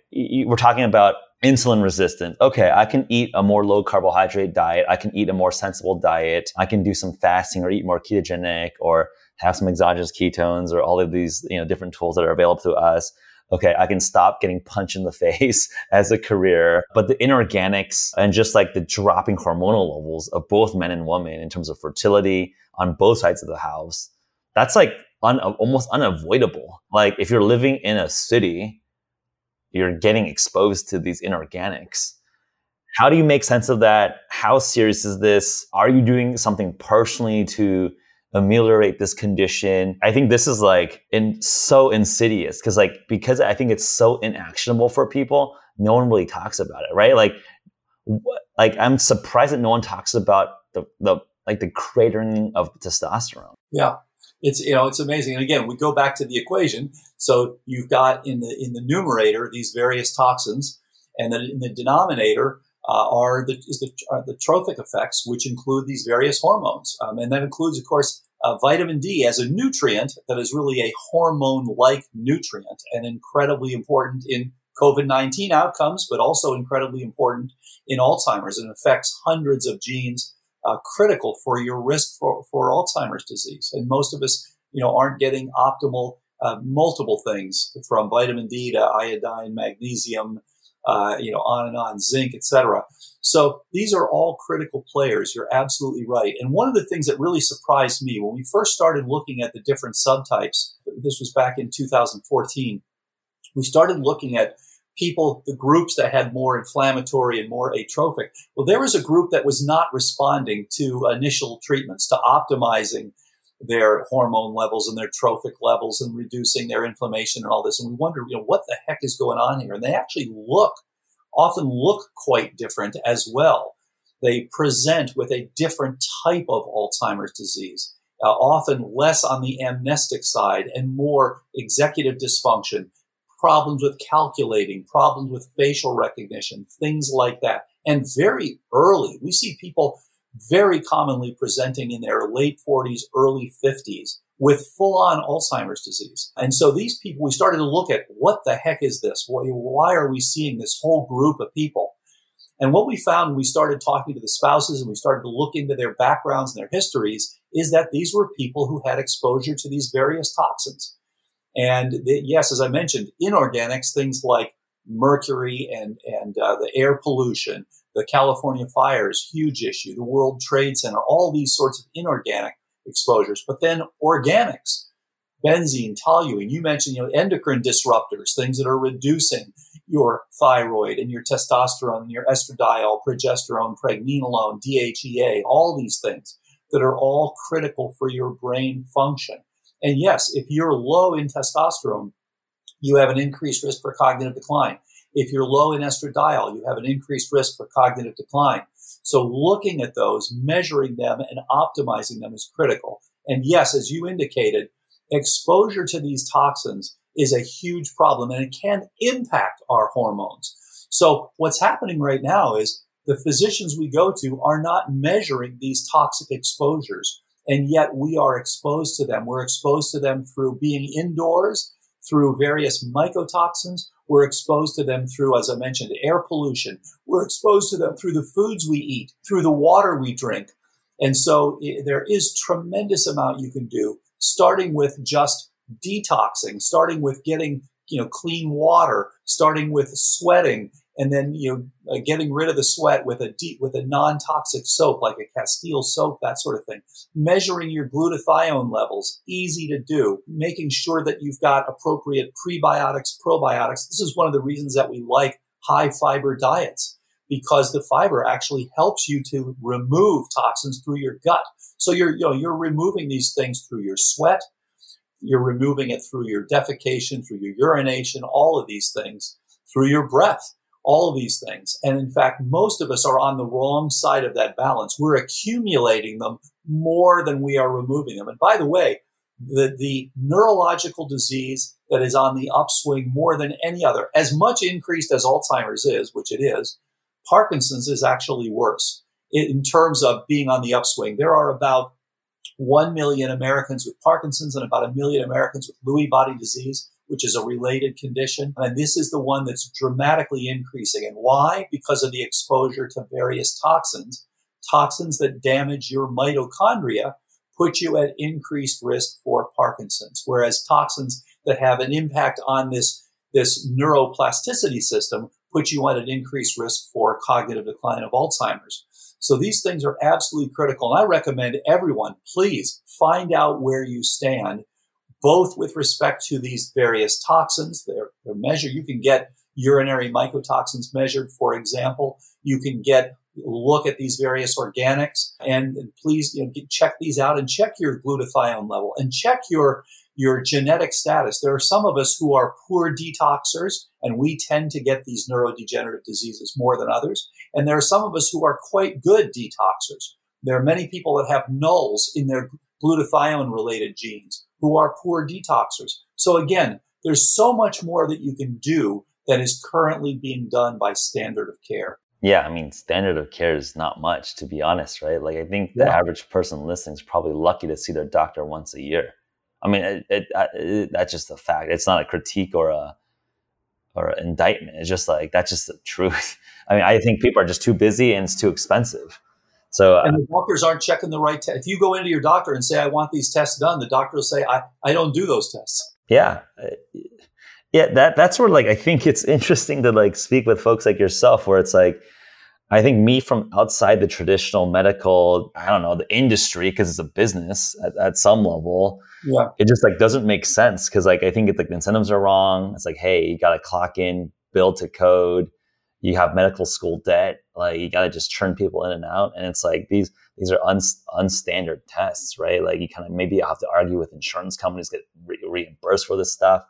we're talking about insulin resistance. Okay, I can eat a more low carbohydrate diet. I can eat a more sensible diet. I can do some fasting or eat more ketogenic or have some exogenous ketones or all of these, you know, different tools that are available to us. Okay, I can stop getting punched in the face as a career. But the inorganics and just like the dropping hormonal levels of both men and women in terms of fertility on both sides of the house, that's like un- almost unavoidable. Like if you're living in a city, you're getting exposed to these inorganics. How do you make sense of that? How serious is this? Are you doing something personally to ameliorate this condition? I think this is like in so insidious because like because I think it's so inactionable for people. No one really talks about it, right? Like, what, like I'm surprised that no one talks about the the like the cratering of testosterone. Yeah, it's you know it's amazing. And again, we go back to the equation. So you've got in the in the numerator these various toxins, and then in the denominator Uh, are the is the, are the trophic effects, which include these various hormones. Um, and that includes, of course, uh, vitamin D as a nutrient that is really a hormone-like nutrient and incredibly important in COVID nineteen outcomes, but also incredibly important in Alzheimer's and affects hundreds of genes, uh, critical for your risk for, for Alzheimer's disease. And most of us, you know, aren't getting optimal uh, multiple things from vitamin D to iodine, magnesium, Uh, you know, on and on, zinc, et cetera. So these are all critical players. You're absolutely right. And one of the things that really surprised me when we first started looking at the different subtypes, this was back in two thousand fourteen, we started looking at people, the groups that had more inflammatory and more atrophic. Well, there was a group that was not responding to initial treatments, to optimizing their hormone levels and their trophic levels and reducing their inflammation and all this. And we wonder, you know, what the heck is going on here? And they actually look, often look quite different as well. They present with a different type of Alzheimer's disease, uh, often less on the amnestic side and more executive dysfunction, problems with calculating, problems with facial recognition, things like that. And very early, we see people very commonly presenting in their late forties, early fifties with full-on Alzheimer's disease. And so these people, we started to look at what the heck is this? Why are we seeing this whole group of people? And what we found when we started talking to the spouses and we started to look into their backgrounds and their histories is that these were people who had exposure to these various toxins. And they, yes, as I mentioned, inorganics, things like mercury and, and uh, the air pollution, the California fires, huge issue, the World Trade Center, all these sorts of inorganic exposures. But then organics, benzene, toluene, you mentioned, you know, endocrine disruptors, things that are reducing your thyroid and your testosterone, and your estradiol, progesterone, pregnenolone, D H E A, all these things that are all critical for your brain function. And yes, if you're low in testosterone, you have an increased risk for cognitive decline. If you're low in estradiol, you have an increased risk for cognitive decline. So looking at those, measuring them, and optimizing them is critical. And yes, as you indicated, exposure to these toxins is a huge problem, and it can impact our hormones. So what's happening right now is the physicians we go to are not measuring these toxic exposures, and yet we are exposed to them. We're exposed to them through being indoors, through various mycotoxins. We're exposed to them through, as I mentioned, air pollution. We're exposed to them through the foods we eat, through the water we drink. And so it, there is tremendous amount you can do, starting with just detoxing, starting with getting, you know, clean water, starting with sweating, and then, you know, uh, getting rid of the sweat with a deep, with a non-toxic soap, like a Castile soap, that sort of thing. Measuring your glutathione levels, easy to do. Making sure that you've got appropriate prebiotics, probiotics. This is one of the reasons that we like high fiber diets, because the fiber actually helps you to remove toxins through your gut. So you're, you know, you're removing these things through your sweat. You're removing it through your defecation, through your urination, all of these things, through your breath. All of these things. And in fact, most of us are on the wrong side of that balance. We're accumulating them more than we are removing them. And by the way, the, the neurological disease that is on the upswing more than any other. As much increased as Alzheimer's is, which it is, Parkinson's is actually worse in terms of being on the upswing. There are about one million Americans with Parkinson's and about a million Americans with Lewy body disease, which is a related condition. And this is the one that's dramatically increasing. And why? Because of the exposure to various toxins. Toxins that damage your mitochondria put you at increased risk for Parkinson's, whereas toxins that have an impact on this, this neuroplasticity system put you at an increased risk for cognitive decline of Alzheimer's. So these things are absolutely critical. And I recommend everyone, please find out where you stand, both with respect to these various toxins. They're, they're measured. You can get urinary mycotoxins measured, for example. You can get look at these various organics. And, and please, you know, get, check these out and check your glutathione level and check your your genetic status. There are some of us who are poor detoxers, and we tend to get these neurodegenerative diseases more than others. And there are some of us who are quite good detoxers. There are many people that have nulls in their glutathione-related genes who are poor detoxers. So again, there's so much more that you can do that is currently being done by standard of care. Yeah, I mean, standard of care is not much, to be honest, right? Like, I think the yeah. average person listening is probably lucky to see their doctor once a year. I mean, it, it, it, that's just a fact. It's not a critique or a or an indictment. It's just like, that's just the truth. I mean, I think people are just too busy and it's too expensive. So, and the doctors aren't checking the right test. If you go into your doctor and say, I want these tests done, the doctor will say, I, I don't do those tests. Yeah. Yeah, that that's where, like, I think it's interesting to, like, speak with folks like yourself, where it's like, I think me from outside the traditional medical, I don't know, the industry, because it's a business at, at some level. Yeah. It just, like, doesn't make sense because, like, I think it's like the incentives are wrong. It's like, hey, you got to clock in, bill to code. You have medical school debt. Like, you got to just churn people in and out. And it's like these these are un, unstandard tests, right? Like, you kind of maybe have to argue with insurance companies, get re- reimbursed for this stuff.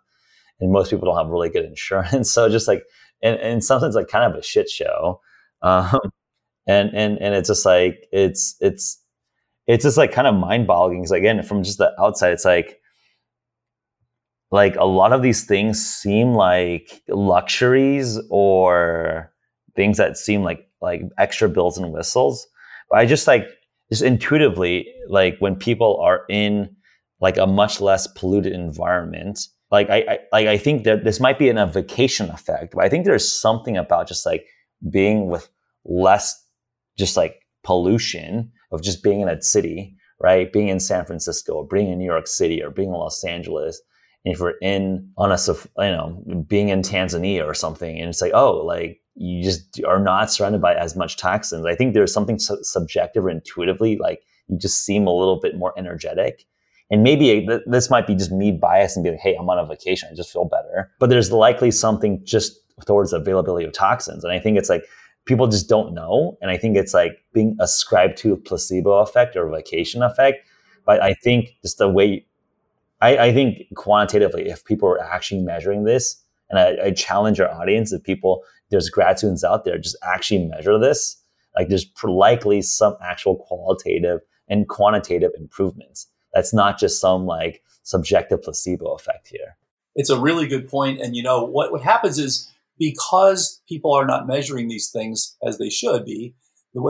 And most people don't have really good insurance. So just like, and, and something's like kind of a shit show. Um, and, and, and it's just like, it's, it's, it's just like kind of mind boggling. Cause again, from just the outside, it's like, like a lot of these things seem like luxuries or things that seem like, like extra bills and whistles. But I just like, just intuitively, like when people are in like a much less polluted environment, like I, I, like I think that this might be an evocation effect, but I think there's something about just like being with less just like pollution of just being in a city, right? Being in San Francisco or being in New York City or being in Los Angeles. And if we're in on a, you know, being in Tanzania or something, and it's like, oh, like you just are not surrounded by as much toxins. I think there's something su- subjective or intuitively, like you just seem a little bit more energetic. And maybe th- this might be just me biased and be like, hey, I'm on a vacation. I just feel better. But there's likely something just towards the availability of toxins. And I think it's like people just don't know. And I think it's like being ascribed to a placebo effect or vacation effect. But I think just the way, I, I think quantitatively, if people are actually measuring this, and I, I challenge our audience, if people, there's grad students out there, just actually measure this, like there's likely some actual qualitative and quantitative improvements. That's not just some like subjective placebo effect here. It's a really good point. And you know, what, what happens is because people are not measuring these things as they should be,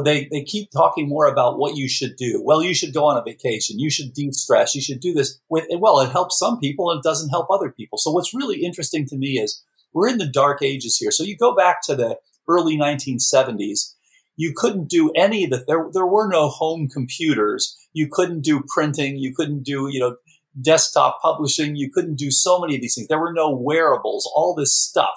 they, they keep talking more about what you should do. Well, you should go on a vacation. You should de-stress. You should do this. Well, it helps some people and it doesn't help other people. So what's really interesting to me is we're in the dark ages here. So you go back to the early nineteen seventies. You couldn't do any of that. There, there were no home computers. You couldn't do printing. You couldn't do, you know, desktop publishing. You couldn't do so many of these things. There were no wearables, all this stuff.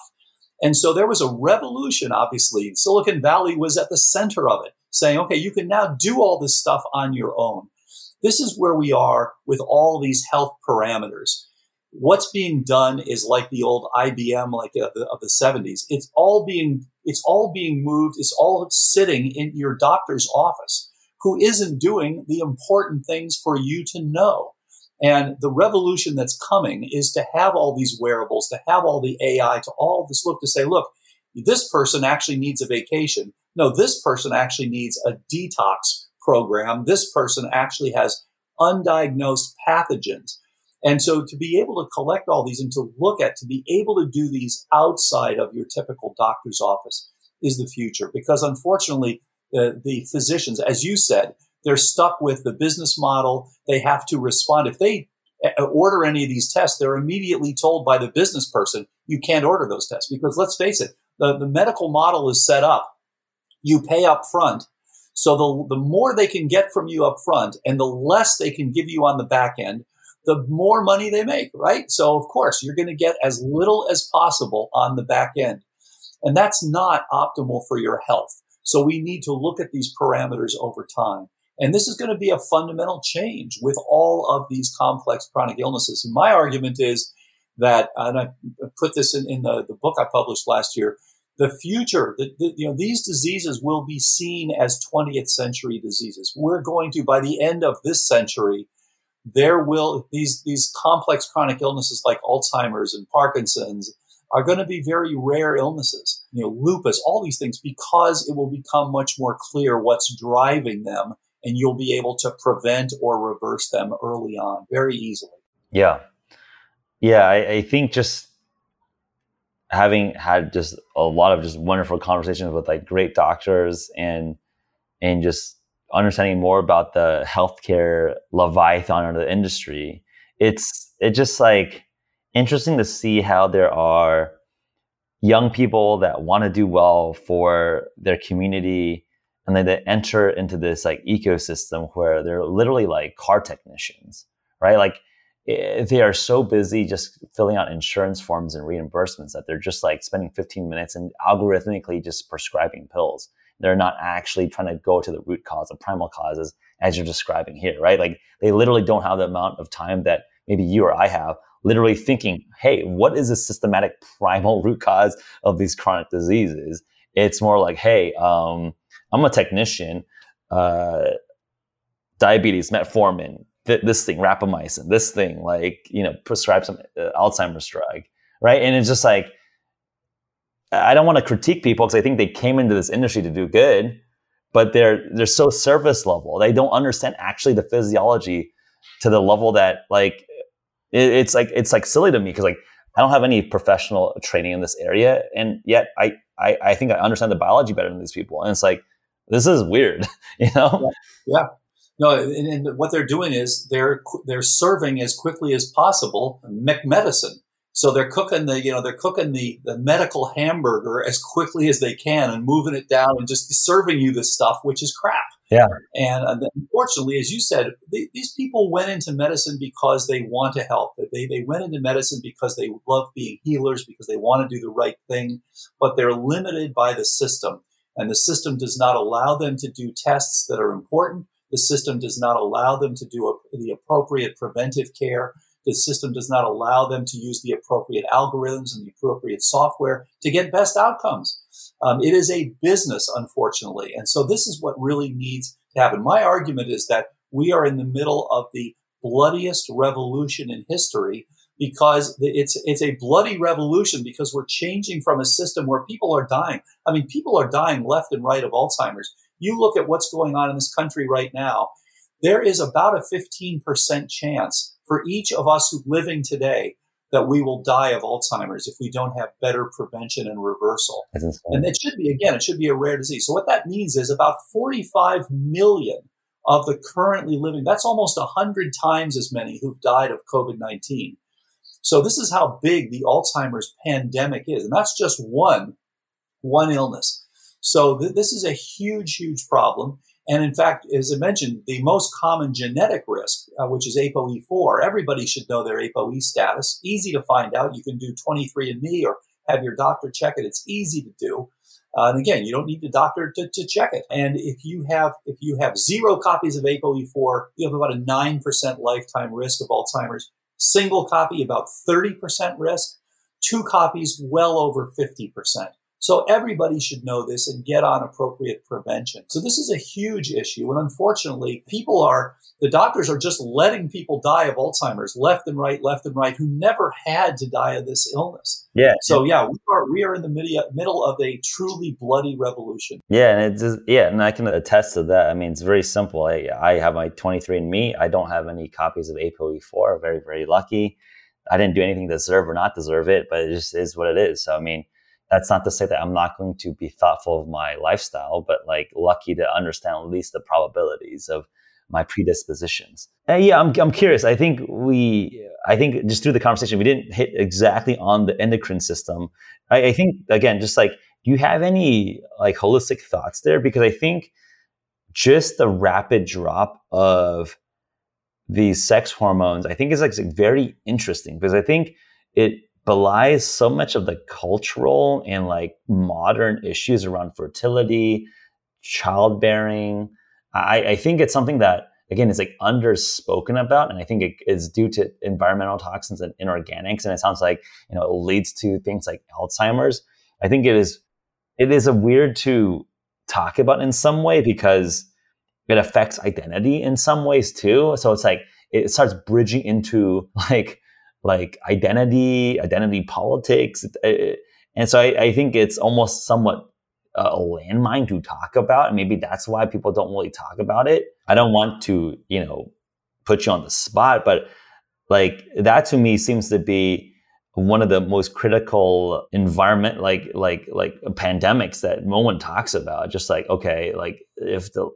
And so there was a revolution, obviously. Silicon Valley was at the center of it, saying, okay, you can now do all this stuff on your own. This is where we are with all these health parameters. What's being done is like the old I B M, like of the, of the seventies. It's all being, it's all being moved. It's all sitting in your doctor's office, who isn't doing the important things for you to know. And the revolution that's coming is to have all these wearables, to have all the A I, to all this look to say, look, this person actually needs a vacation. No, this person actually needs a detox program. This person actually has undiagnosed pathogens. And so to be able to collect all these and to look at, to be able to do these outside of your typical doctor's office is the future. Because unfortunately, uh, the physicians, as you said, they're stuck with the business model. They have to respond. If they order any of these tests, they're immediately told by the business person, you can't order those tests. Because let's face it, the, the medical model is set up. You pay up front. So the, the more they can get from you up front and the less they can give you on the back end, the more money they make, right? So, of course, you're going to get as little as possible on the back end. And that's not optimal for your health. So we need to look at these parameters over time. And this is going to be a fundamental change with all of these complex chronic illnesses. And my argument is that, and I put this in, in the, the book I published last year, the future, the, the, you know, these diseases will be seen as twentieth century diseases. We're going to, by the end of this century, there will, these, these complex chronic illnesses like Alzheimer's and Parkinson's are going to be very rare illnesses, you know, lupus, all these things, because it will become much more clear what's driving them, and you'll be able to prevent or reverse them early on very easily. Yeah. Yeah. I, I think just having had just a lot of just wonderful conversations with like great doctors and, and just understanding more about the healthcare leviathan or the industry, it's it's just like interesting to see how there are young people that want to do well for their community, and then they enter into this like ecosystem where they're literally like car technicians, right? Like they are so busy just filling out insurance forms and reimbursements that they're just like spending fifteen minutes and algorithmically just prescribing pills. They're not actually trying to go to the root cause, the primal causes, as you're describing here, right? Like they literally don't have the amount of time that maybe you or I have literally thinking, hey, what is the systematic primal root cause of these chronic diseases? It's more like, hey, um, I'm a technician, uh, diabetes, metformin, th- this thing, rapamycin, this thing, like, you know, prescribe some uh, Alzheimer's drug, right? And it's just like, I don't want to critique people because I think they came into this industry to do good, but they're they're so surface level. They don't understand actually the physiology to the level that like it, it's like it's like silly to me because like I don't have any professional training in this area, and yet I I, I think I understand the biology better than these people, and it's like this is weird, you know? Yeah, yeah. No, and, and what they're doing is they're they're serving as quickly as possible McMedicine. So they're cooking the, you know, they're cooking the, the medical hamburger as quickly as they can and moving it down and just serving you this stuff, which is crap. Yeah. And unfortunately, as you said, they, these people went into medicine because they want to help. They they went into medicine because they love being healers, because they want to do the right thing, but they're limited by the system. And the system does not allow them to do tests that are important. The system does not allow them to do a, the appropriate preventive care. The system does not allow them to use the appropriate algorithms and the appropriate software to get best outcomes. Um, it is a business, unfortunately. And so this is what really needs to happen. My argument is that we are in the middle of the bloodiest revolution in history because it's it's a bloody revolution because we're changing from a system where people are dying. I mean, people are dying left and right of Alzheimer's. You look at what's going on in this country right now. There is about a fifteen percent chance for each of us who living today that we will die of Alzheimer's if we don't have better prevention and reversal. And it should be, again, it should be a rare disease. So what that means is about forty-five million of the currently living, that's almost one hundred times as many who've died of COVID nineteen. So this is how big the Alzheimer's pandemic is. And that's just one, one illness. So th- this is a huge, huge problem. And in fact, as I mentioned, the most common genetic risk, uh, which is A P O E four, everybody should know their ApoE status. Easy to find out. You can do twenty-three and me or have your doctor check it. It's easy to do. Uh, and again, you don't need the doctor to, to check it. And if you have if you have zero copies of A P O E four, you have about a nine percent lifetime risk of Alzheimer's. Single copy, about thirty percent risk. Two copies, well over fifty percent. So everybody should know this and get on appropriate prevention. So this is a huge issue. And unfortunately, people are, the doctors are just letting people die of Alzheimer's left and right, left and right, who never had to die of this illness. Yeah. So yeah, we are we are in the midi- middle of a truly bloody revolution. Yeah, and it's yeah, and I can attest to that. I mean, it's very simple. I, I have my twenty-three and me. I don't have any copies of A P O E four. Very, very lucky. I didn't do anything to deserve or not deserve it, but it just is what it is. So I mean, that's not to say that I'm not going to be thoughtful of my lifestyle, but like lucky to understand at least the probabilities of my predispositions. And yeah, I'm I'm curious. I think we, I think just through the conversation, we didn't hit exactly on the endocrine system. I, I think, again, just like, do you have any like holistic thoughts there? Because I think just the rapid drop of these sex hormones, I think is like very interesting because I think it belies so much of the cultural and like modern issues around fertility, childbearing. I, I think it's something that, again, it's like underspoken about. And I think it is due to environmental toxins and inorganics. And it sounds like, you know, it leads to things like Alzheimer's. I think it is, it is a weird to talk about in some way because it affects identity in some ways too. So it's like, it starts bridging into like, like identity, identity politics. And so I, I think it's almost somewhat a landmine to talk about. And maybe that's why people don't really talk about it. I don't want to, you know, put you on the spot, but like that to me seems to be one of the most critical environment, like, like, like pandemics that no one talks about. Just like, okay, like if the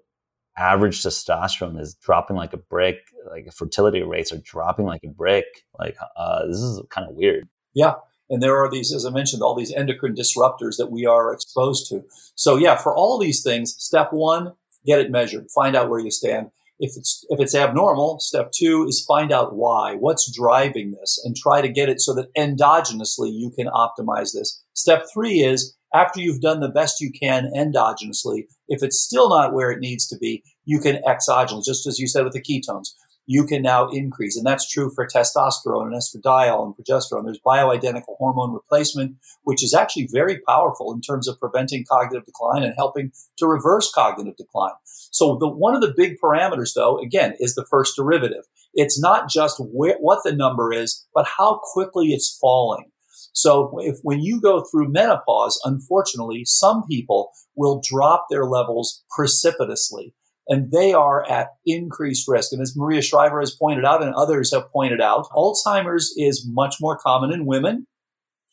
average testosterone is dropping like a brick, like fertility rates are dropping like a brick, like uh, this is kind of weird. Yeah. And there are these, as I mentioned, all these endocrine disruptors that we are exposed to. So yeah, for all these things, step one, get it measured. Find out where you stand. If it's if it's abnormal, step two is find out why, what's driving this, and try to get it so that endogenously you can optimize this. Step three is after you've done the best you can endogenously, if it's still not where it needs to be, you can exogenous, just as you said with the ketones. You can now increase. And that's true for testosterone and estradiol and progesterone. There's bioidentical hormone replacement, which is actually very powerful in terms of preventing cognitive decline and helping to reverse cognitive decline. So the, one of the big parameters, though, again, is the first derivative. It's not just wh- what the number is, but how quickly it's falling. So if when you go through menopause, unfortunately, some people will drop their levels precipitously. And they are at increased risk. And as Maria Shriver has pointed out and others have pointed out, Alzheimer's is much more common in women.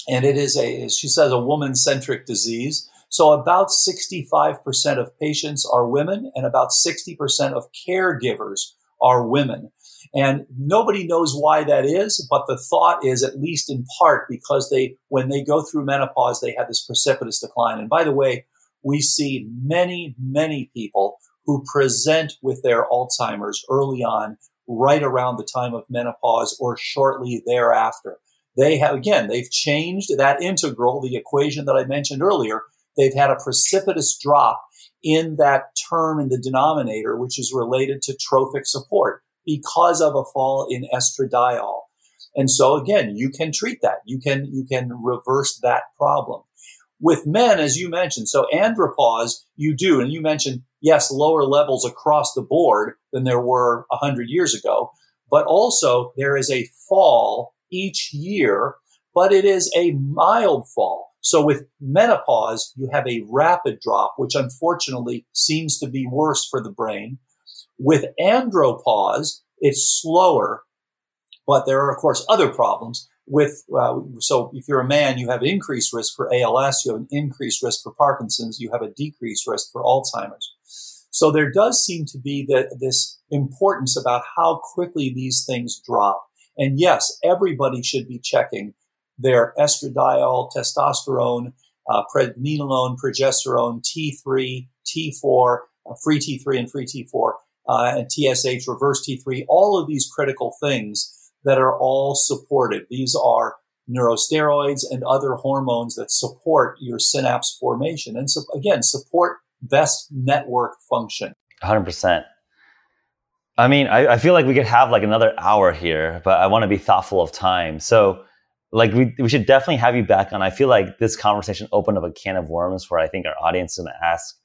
And it is, a, as she says, a woman-centric disease. So about sixty-five percent of patients are women and about sixty percent of caregivers are women. And nobody knows why that is, but the thought is at least in part because they, when they go through menopause, they have this precipitous decline. And by the way, we see many, many people who present with their Alzheimer's early on, right around the time of menopause or shortly thereafter. They have, again, they've changed that integral, the equation that I mentioned earlier. They've had a precipitous drop in that term in the denominator, which is related to trophic support because of a fall in estradiol. And so again, you can treat that. You can, you can reverse that problem. With men, as you mentioned, so andropause, you do, and you mentioned, yes, lower levels across the board than there were one hundred years ago, but also there is a fall each year, but it is a mild fall. So with menopause, you have a rapid drop, which unfortunately seems to be worse for the brain. With andropause, it's slower, but there are, of course, other problems. With uh, so if you're a man, you have increased risk for A L S, you have an increased risk for Parkinson's, you have a decreased risk for Alzheimer's. So there does seem to be the, this importance about how quickly these things drop. And yes, everybody should be checking their estradiol, testosterone, uh, prednisolone, progesterone, T three, T four, uh, free T three and free T four, uh, and T S H, reverse T three, all of these critical things that are all supported. These are neurosteroids and other hormones that support your synapse formation. And so, again, support best network function. one hundred percent. I mean, I, I feel like we could have like another hour here, but I want to be thoughtful of time. So like we we should definitely have you back on. I feel like this conversation opened up a can of worms where I think our audience is going to ask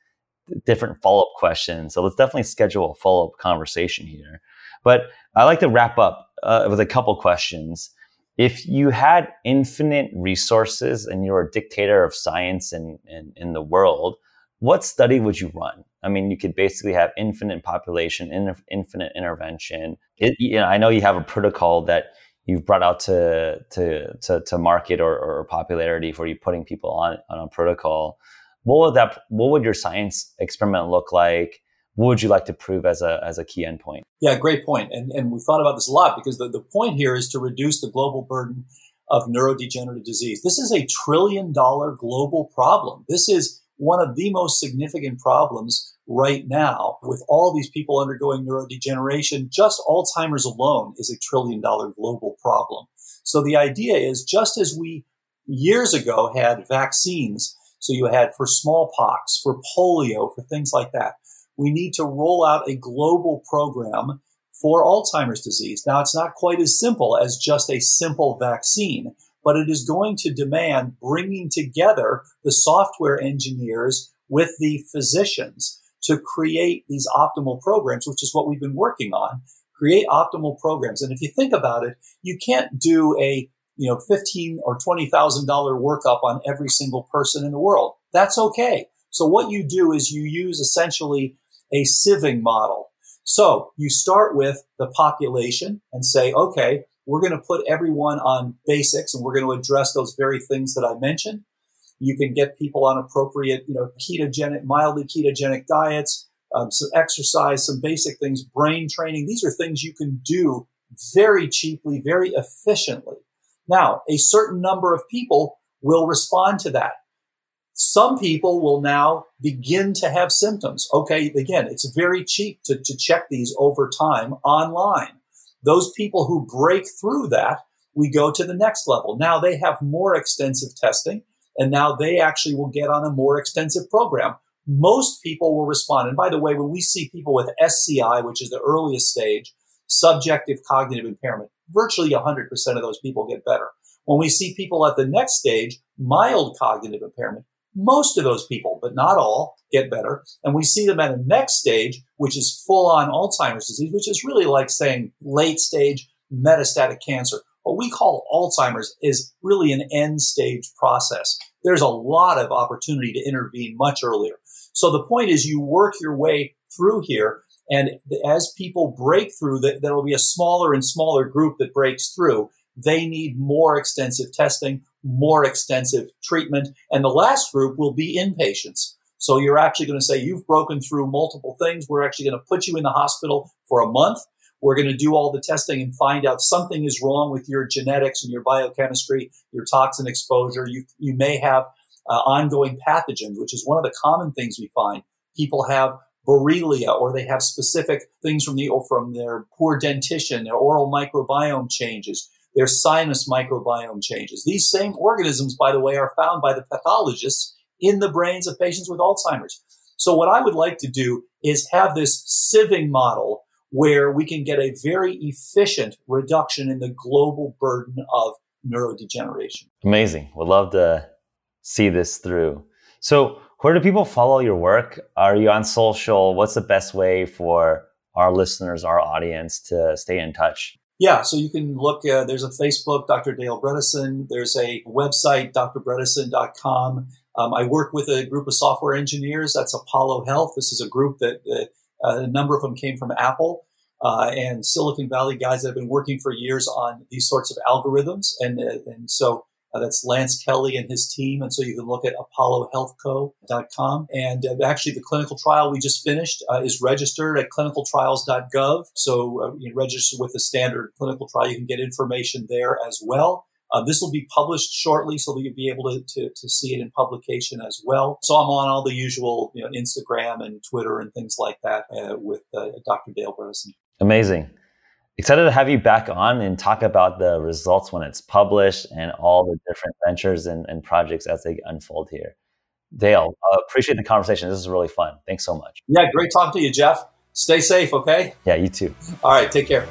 different follow-up questions. So let's definitely schedule a follow-up conversation here. But I like to wrap up uh, with a couple questions. If you had infinite resources and you're a dictator of science and in, in, in the world, what study would you run? I mean, you could basically have infinite population, in, infinite intervention. It, you know, I know you have a protocol that you've brought out to to to, to market or, or popularity for you putting people on, on a protocol. What would that? What would your science experiment look like? What would you like to prove as a as a key endpoint? Yeah, great point. And and we've thought about this a lot because the, the point here is to reduce the global burden of neurodegenerative disease. This is a trillion dollar global problem. This is one of the most significant problems right now, with all these people undergoing neurodegeneration. Just Alzheimer's alone is a trillion dollar global problem. So the idea is, just as we years ago had vaccines, so you had for smallpox, for polio, for things like that, we need to roll out a global program for Alzheimer's disease. Now, it's not quite as simple as just a simple vaccine, but it is going to demand bringing together the software engineers with the physicians to create these optimal programs, which is what we've been working on. Create optimal programs. And if you think about it, you can't do a, you know, fifteen thousand dollars or twenty thousand dollars workup on every single person in the world. That's okay. So what you do is you use essentially a sieving model. So you start with the population and say, okay, we're going to put everyone on basics and we're going to address those very things that I mentioned. You can get people on appropriate, you know, ketogenic, mildly ketogenic diets, um, some exercise, some basic things, brain training. These are things you can do very cheaply, very efficiently. Now, a certain number of people will respond to that. Some people will now begin to have symptoms. Okay, again, it's very cheap to, to check these over time online. Those people who break through that, we go to the next level. Now they have more extensive testing, and now they actually will get on a more extensive program. Most people will respond. And by the way, when we see people with S C I, which is the earliest stage, subjective cognitive impairment, virtually one hundred percent of those people get better. When we see people at the next stage, mild cognitive impairment, most of those people, but not all, get better. And we see them at the next stage, which is full-on Alzheimer's disease, which is really like saying late-stage metastatic cancer. What we call Alzheimer's is really an end-stage process. There's a lot of opportunity to intervene much earlier. So the point is you work your way through here, and as people break through, there will be a smaller and smaller group that breaks through. They need more extensive testing, more extensive treatment. And the last group will be inpatients. So you're actually going to say, you've broken through multiple things. We're actually going to put you in the hospital for a month. We're going to do all the testing and find out something is wrong with your genetics and your biochemistry, your toxin exposure. You, you may have uh, ongoing pathogens, which is one of the common things we find. People have Borrelia, or they have specific things from the or from their poor dentition, their oral microbiome changes, their sinus microbiome changes. These same organisms, by the way, are found by the pathologists in the brains of patients with Alzheimer's. So what I would like to do is have this sieving model where we can get a very efficient reduction in the global burden of neurodegeneration. Amazing. We'd love to see this through. So where do people follow your work? Are you on social? What's the best way for our listeners, our audience, to stay in touch? Yeah, so you can look, uh, there's a Facebook, Doctor Dale Bredesen. There's a website, d r bredesen dot com. Um, I work with a group of software engineers. That's Apollo Health. This is a group that uh, a number of them came from Apple uh, and Silicon Valley guys that have been working for years on these sorts of algorithms. And, uh, and so uh, that's Lance Kelly and his team. And so you can look at apollo health co dot com. And uh, actually, the clinical trial we just finished uh, is registered at clinical trials dot gov. So uh, you register with the standard clinical trial. You can get information there as well. Uh, this will be published shortly, so that you'll be able to, to, to see it in publication as well. So I'm on all the usual, you know, Instagram and Twitter and things like that uh, with uh, Doctor Dale Bredesen. Amazing. Excited to have you back on and talk about the results when it's published and all the different ventures and, and projects as they unfold here. Dale, uh, appreciate the conversation. This is really fun. Thanks so much. Yeah, great talking to you, Jeff. Stay safe, okay? Yeah, you too. All right, take care.